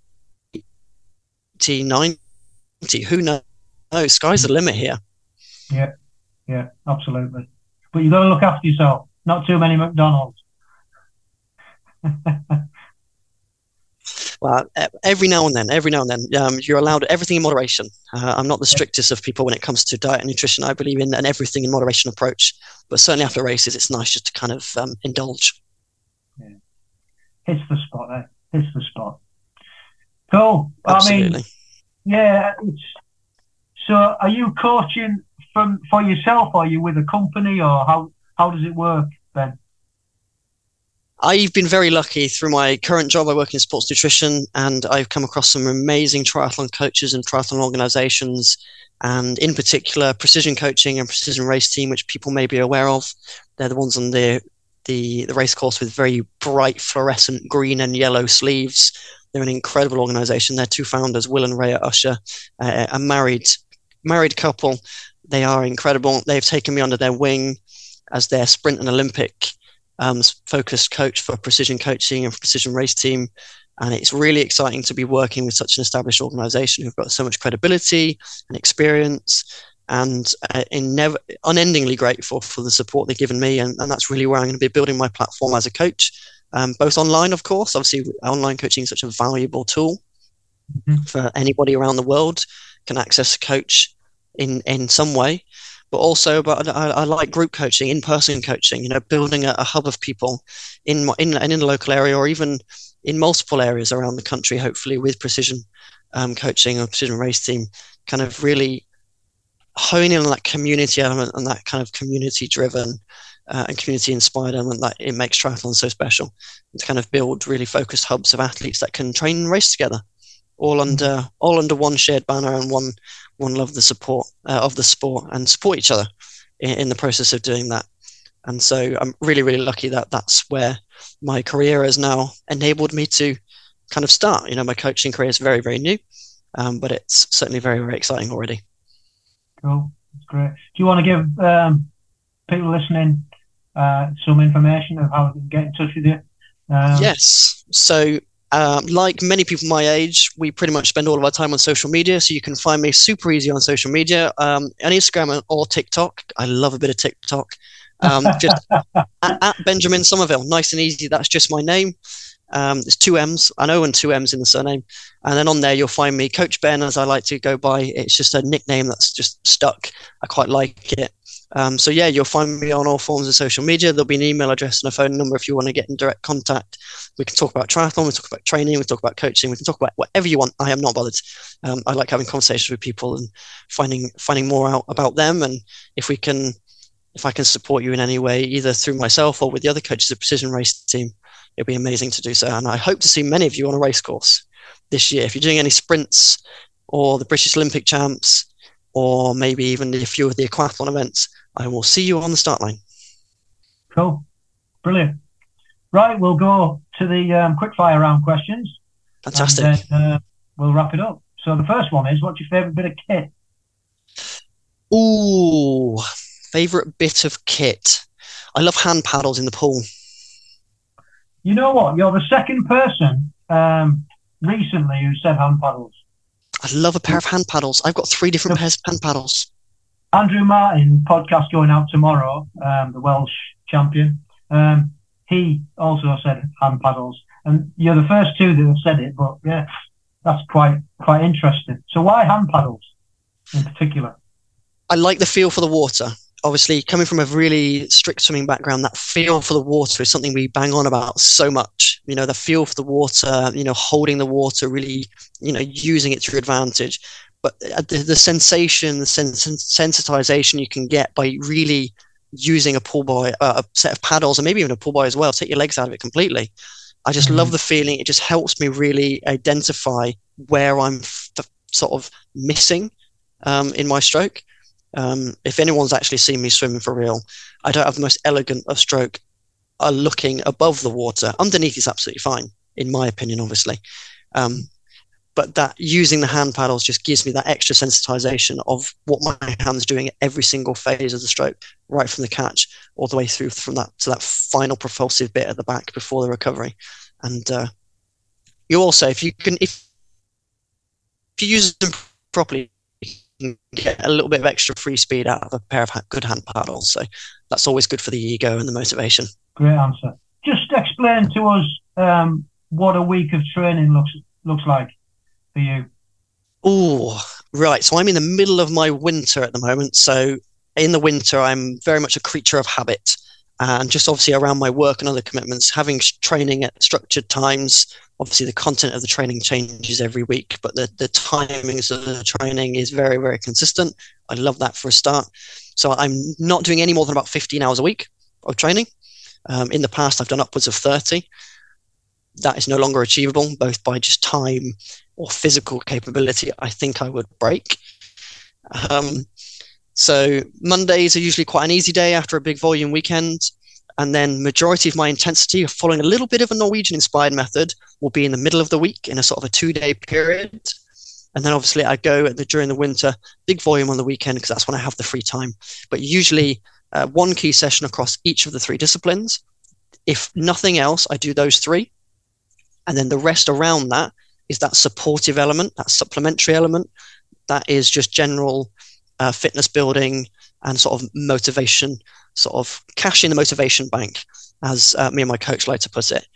ninety. Who knows? No, sky's the limit here. Yeah, yeah, absolutely. But you've got to look after yourself. Not too many McDonald's. Well, every now and then, every now and then, um, you're allowed everything in moderation. Uh, I'm not the strictest of people when it comes to diet and nutrition. I believe in an everything in moderation approach, but certainly after races, it's nice just to kind of um, indulge. Yeah. Hits the spot, eh? Hits the spot. Cool. Absolutely. I mean, yeah. It's, so are you coaching from for yourself? Or are you with a company, or how, how does it work, Ben? I've been very lucky through my current job. I work in sports nutrition, and I've come across some amazing triathlon coaches and triathlon organizations, and in particular Precision Coaching and Precision Race Team, which people may be aware of. They're the ones on the, the, the race course with very bright fluorescent green and yellow sleeves. They're an incredible organization. Their two founders, Will and Rhea Usher, uh, a married, married couple. They are incredible. They've taken me under their wing as their sprint and Olympic Um, focused coach for Precision Coaching and Precision Race Team, and it's really exciting to be working with such an established organisation who've got so much credibility and experience, and uh, in never, unendingly grateful for the support they've given me, and, and that's really where I'm going to be building my platform as a coach, um, both online, of course. Obviously, online coaching is such a valuable tool mm-hmm. for anybody around the world can access a coach in in some way. But also, but I, I like group coaching, in-person coaching. You know, building a, a hub of people in in and in the local area, or even in multiple areas around the country. Hopefully, with Precision um, Coaching or Precision Race Team, kind of really hone in on that community element and that kind of community-driven uh, and community-inspired element that it makes triathlon so special. And to kind of build really focused hubs of athletes that can train and race together, all under all under one shared banner and one. One love the support uh, of the sport and support each other in, in the process of doing that. And so I'm really, really lucky that that's where my career has now enabled me to kind of start. You know, my coaching career is very, very new, um, but it's certainly very, very exciting already. Cool. That's great. Do you want to give um, people listening uh, some information of how they can get in touch with you? Um, yes. So... Um, like many people my age, we pretty much spend all of our time on social media, so you can find me super easy on social media, um, on Instagram or TikTok. I love a bit of TikTok. Um, just at, at Benjamin Sommerville, nice and easy. That's just my name. Um, there's two M's. I know, and two M's in the surname. And then on there, you'll find me, Coach Ben, as I like to go by. It's just a nickname that's just stuck. I quite like it. Um, so, yeah, you'll find me on all forms of social media. There'll be an email address and a phone number if you want to get in direct contact. We can talk about triathlon. We talk about training. We talk about coaching. We can talk about whatever you want. I am not bothered. Um, I like having conversations with people and finding finding more out about them. And if we can, if I can support you in any way, either through myself or with the other coaches of Precision Race Team, it'd be amazing to do so. And I hope to see many of you on a race course this year. If you're doing any sprints or the British Olympic champs, or maybe even a few of the aquathlon events, I will see you on the start line. Cool. Brilliant. Right, we'll go to the um, quickfire round questions. Fantastic. And then, uh, we'll wrap it up. So the first one is, what's your favourite bit of kit? Ooh, favourite bit of kit. I love hand paddles in the pool. You know what? You're the second person um, recently who said hand paddles. I love a pair of hand paddles. I've got three different pairs of hand paddles. Andrew Martin, podcast going out tomorrow, um, the Welsh champion, um, he also said hand paddles. And you're the first two that have said it, but yeah, that's quite quite interesting. So why hand paddles in particular? I like the feel for the water. Obviously, coming from a really strict swimming background, that feel for the water is something we bang on about so much. You know, the feel for the water, you know, holding the water, really, you know, using it to your advantage. But the, the sensation, the sens- sensitization you can get by really using a pool boy, uh, a set of paddles, and maybe even a pool boy as well, take your legs out of it completely. I just mm-hmm. love the feeling. It just helps me really identify where I'm f- sort of missing um, in my stroke. Um, if anyone's actually seen me swimming for real, I don't have the most elegant of stroke uh, looking above the water. Underneath is absolutely fine, in my opinion, obviously. Um, but that using the hand paddles just gives me that extra sensitization of what my hand's doing at every single phase of the stroke, right from the catch all the way through from that to that final propulsive bit at the back before the recovery. And uh, you also, if you can, if, if you use them properly, and get a little bit of extra free speed out of a pair of good hand paddles. So that's always good for the ego and the motivation. Great answer. Just explain to us um, what a week of training looks looks like for you. Oh, right. So I'm in the middle of my winter at the moment. So in the winter, I'm very much a creature of habit. And just obviously around my work and other commitments, having training at structured times. Obviously, the content of the training changes every week, but the, the timings of the training is very, very consistent. I love that for a start. So I'm not doing any more than about fifteen hours a week of training. Um, in the past, I've done upwards of thirty. That is no longer achievable, both by just time or physical capability. I think I would break. Um, so Mondays are usually quite an easy day after a big volume weekend. And then majority of my intensity, following a little bit of a Norwegian-inspired method, will be in the middle of the week in a sort of a two-day period. And then obviously I go at the, during the winter, big volume on the weekend because that's when I have the free time. But usually uh, one key session across each of the three disciplines. If nothing else, I do those three. And then the rest around that is that supportive element, that supplementary element. That is just general uh, fitness building and sort of motivation, sort of cash in the motivation bank, as uh, me and my coach like to put it.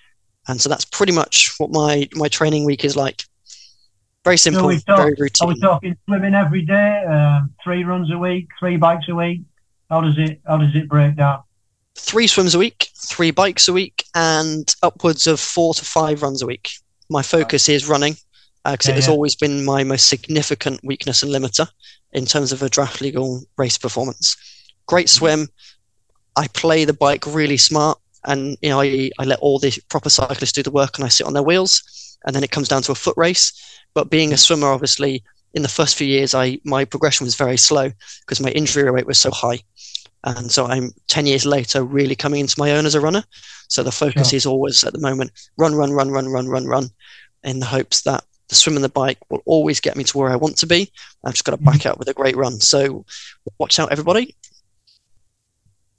And so that's pretty much what my, my training week is like. Very simple, so we talk, very routine. Are we talking swimming every day, um, three runs a week, three bikes a week? How does it how does it break down? Three swims a week, three bikes a week, and upwards of four to five runs a week. My focus right. is running, because uh, yeah, it has yeah. always been my most significant weakness and limiter in terms of a draft legal race performance. Great swim. I play the bike really smart, and you know I, I let all the proper cyclists do the work, and I sit on their wheels, and then it comes down to a foot race. But being a swimmer, obviously, in the first few years, I my progression was very slow because my injury rate was so high, and so I'm ten years later really coming into my own as a runner. So the focus sure. is always at the moment run, run, run, run, run, run, run, in the hopes that the swim and the bike will always get me to where I want to be. I've just got to mm-hmm. back out with a great run. So watch out, everybody.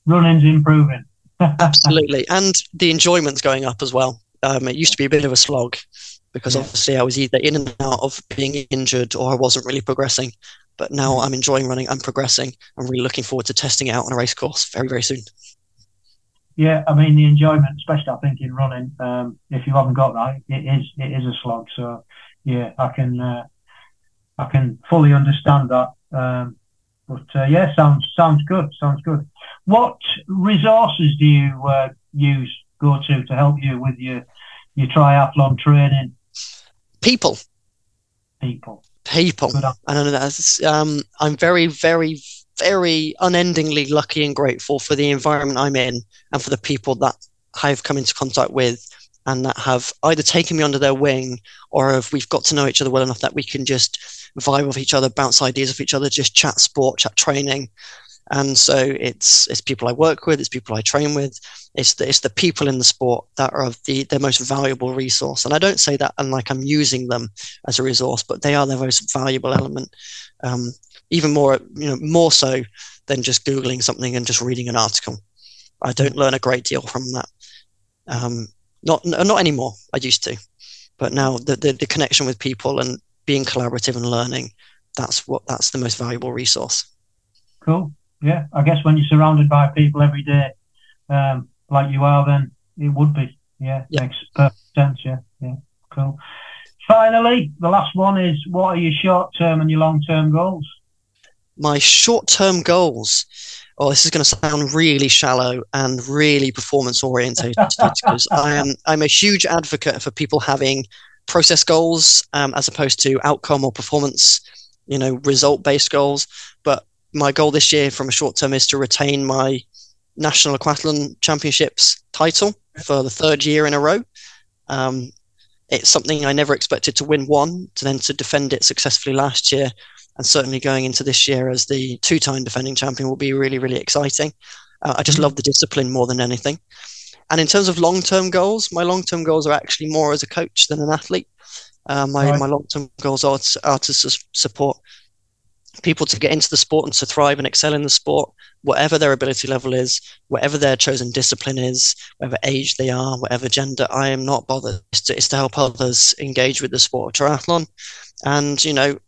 Running's improving. Absolutely. And the enjoyment's going up as well. Um, it used to be a bit of a slog because yeah. obviously I was either in and out of being injured or I wasn't really progressing. But now I'm enjoying running. I'm progressing. I'm really looking forward to testing it out on a race course very, very soon. Yeah, I mean, the enjoyment, especially I think in running, um, if you haven't got that, it is it is a slog. So yeah, I can uh, I can fully understand that. Um, but uh, yeah, sounds sounds good. Sounds good. What resources do you uh, use go to to help you with your your triathlon training? People. People. People. I don't know that's. Um, I'm very, very, very unendingly lucky and grateful for the environment I'm in and for the people that I've come into contact with and that have either taken me under their wing or if we've got to know each other well enough that we can just vibe off each other, bounce ideas off each other, just chat sport, chat training. And so it's it's people I work with, it's people I train with, it's the, it's the people in the sport that are the, their most valuable resource. And I don't say that unlike I'm using them as a resource, but they are their most valuable element. Um, even more, you know, more so than just Googling something and just reading an article. I don't learn a great deal from that. Um, not not anymore. I used to, but now the, the the connection with people and being collaborative and learning, that's what that's the most valuable resource. Cool. Yeah, I guess when you're surrounded by people every day, um, like you are, then it would be. Yeah, yeah. Makes perfect sense. Yeah, yeah, cool. Finally, the last one is: what are your short-term and your long-term goals? My short-term goals. Oh, this is going to sound really shallow and really performance-oriented because I am I'm a huge advocate for people having process goals um, as opposed to outcome or performance, you know, result-based goals, but my goal this year from a short term is to retain my National Aquathlon Championships title for the third year in a row. Um, it's something I never expected to win one, to then to defend it successfully last year. And certainly going into this year as the two-time defending champion will be really, really exciting. Uh, I just love the discipline more than anything. And in terms of long-term goals, my long-term goals are actually more as a coach than an athlete. Uh, my, right. my long-term goals are to, are to su- support people to get into the sport and to thrive and excel in the sport, whatever their ability level is, whatever their chosen discipline is, whatever age they are, whatever gender. I am not bothered. It's to, it's to help others engage with the sport of triathlon. And, you know,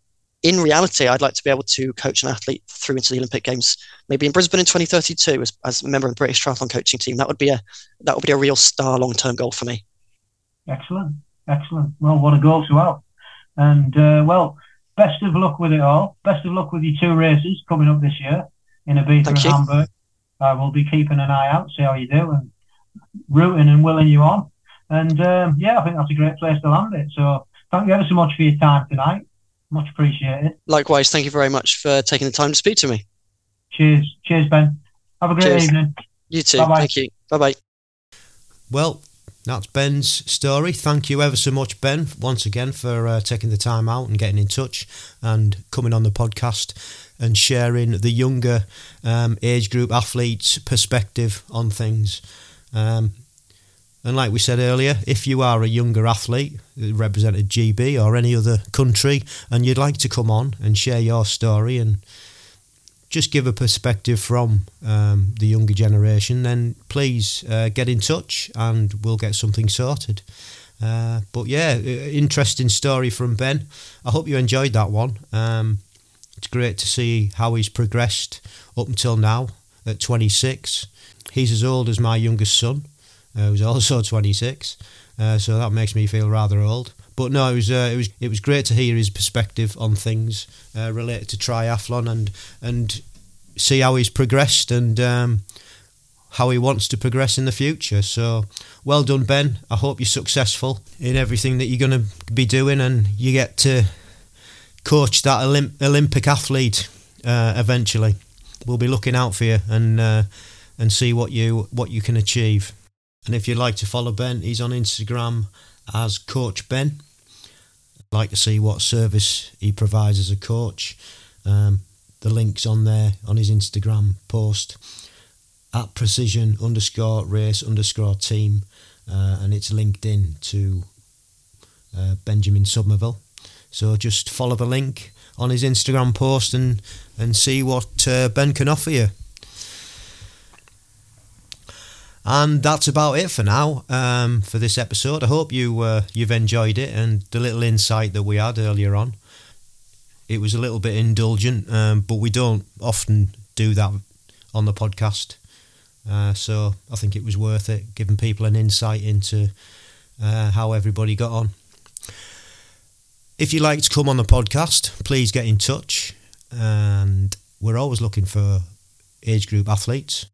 in reality, I'd like to be able to coach an athlete through into the Olympic Games, maybe in Brisbane in twenty thirty-two as, as a member of the British triathlon coaching team. That would be a, that would be a real star long-term goal for me. Excellent. Excellent. Well, what a goal to have. And, uh, well, best of luck with it all. Best of luck with your two races coming up this year in Ibiza and Hamburg. I will be keeping an eye out, see how you do, and rooting and willing you on. And um, yeah, I think that's a great place to land it. So thank you ever so much for your time tonight. Much appreciated. Likewise, thank you very much for taking the time to speak to me. Cheers. Cheers, Ben. Have a great Cheers. evening. You too. Bye-bye. Thank you. Bye-bye. Well, that's Ben's story. Thank you ever so much, Ben, once again for uh, taking the time out and getting in touch and coming on the podcast and sharing the younger um, age group athletes' perspective on things. Um, and like we said earlier, if you are a younger athlete, represented G B or any other country, and you'd like to come on and share your story and just give a perspective from um, the younger generation, then please uh, get in touch and we'll get something sorted. Uh, but yeah, interesting story from Ben. I hope you enjoyed that one. Um, it's great to see how he's progressed up until now at twenty-six. He's as old as my youngest son, uh, who's also twenty-six, uh, so that makes me feel rather old. But no, it was uh, it was it was great to hear his perspective on things uh, related to triathlon and and see how he's progressed and um, how he wants to progress in the future. So well done, Ben. I hope you're successful in everything that you're going to be doing and you get to coach that Olymp- Olympic athlete uh, eventually. We'll be looking out for you and uh, and see what you what you can achieve. And if you'd like to follow Ben, he's on Instagram as Coach Ben. I'd like to see what service he provides as a coach. Um, the link's on there on his Instagram post at precision underscore race underscore team, uh, and it's linked in to uh, Benjamin Sommerville. So just follow the link on his Instagram post and and see what uh, Ben can offer you. And that's about it for now, um, for this episode. I hope you, uh, you've enjoyed it and the little insight that we had earlier on. It was a little bit indulgent, um, but we don't often do that on the podcast. Uh, so I think it was worth it, giving people an insight into uh, how everybody got on. If you'd like to come on the podcast, please get in touch. And we're always looking for age group athletes.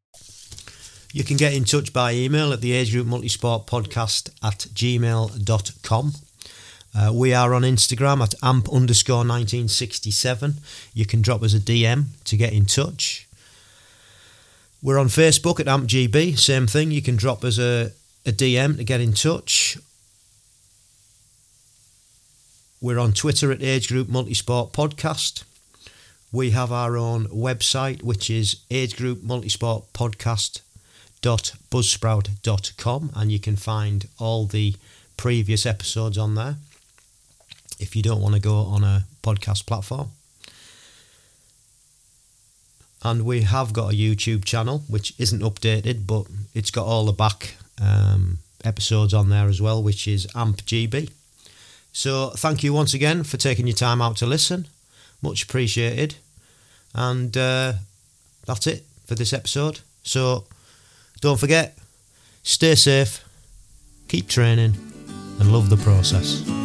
You can get in touch by email at the age group multisport podcast at gmail dot com. Uh, we are on Instagram at amp underscore nineteen sixty-seven. You can drop us a D M to get in touch. We're on Facebook at amp G B, same thing. You can drop us a, a D M to get in touch. We're on Twitter at age group multisport podcast. We have our own website, which is age group multisport podcast dot buzzsprout dot com, and you can find all the previous episodes on there if you don't want to go on a podcast platform. And we have got a YouTube channel which isn't updated, but it's got all the back um, episodes on there as well, which is amp G B. So thank you once again for taking your time out to listen. Much appreciated. And uh, that's it for this episode. So don't forget, stay safe, keep training, and love the process.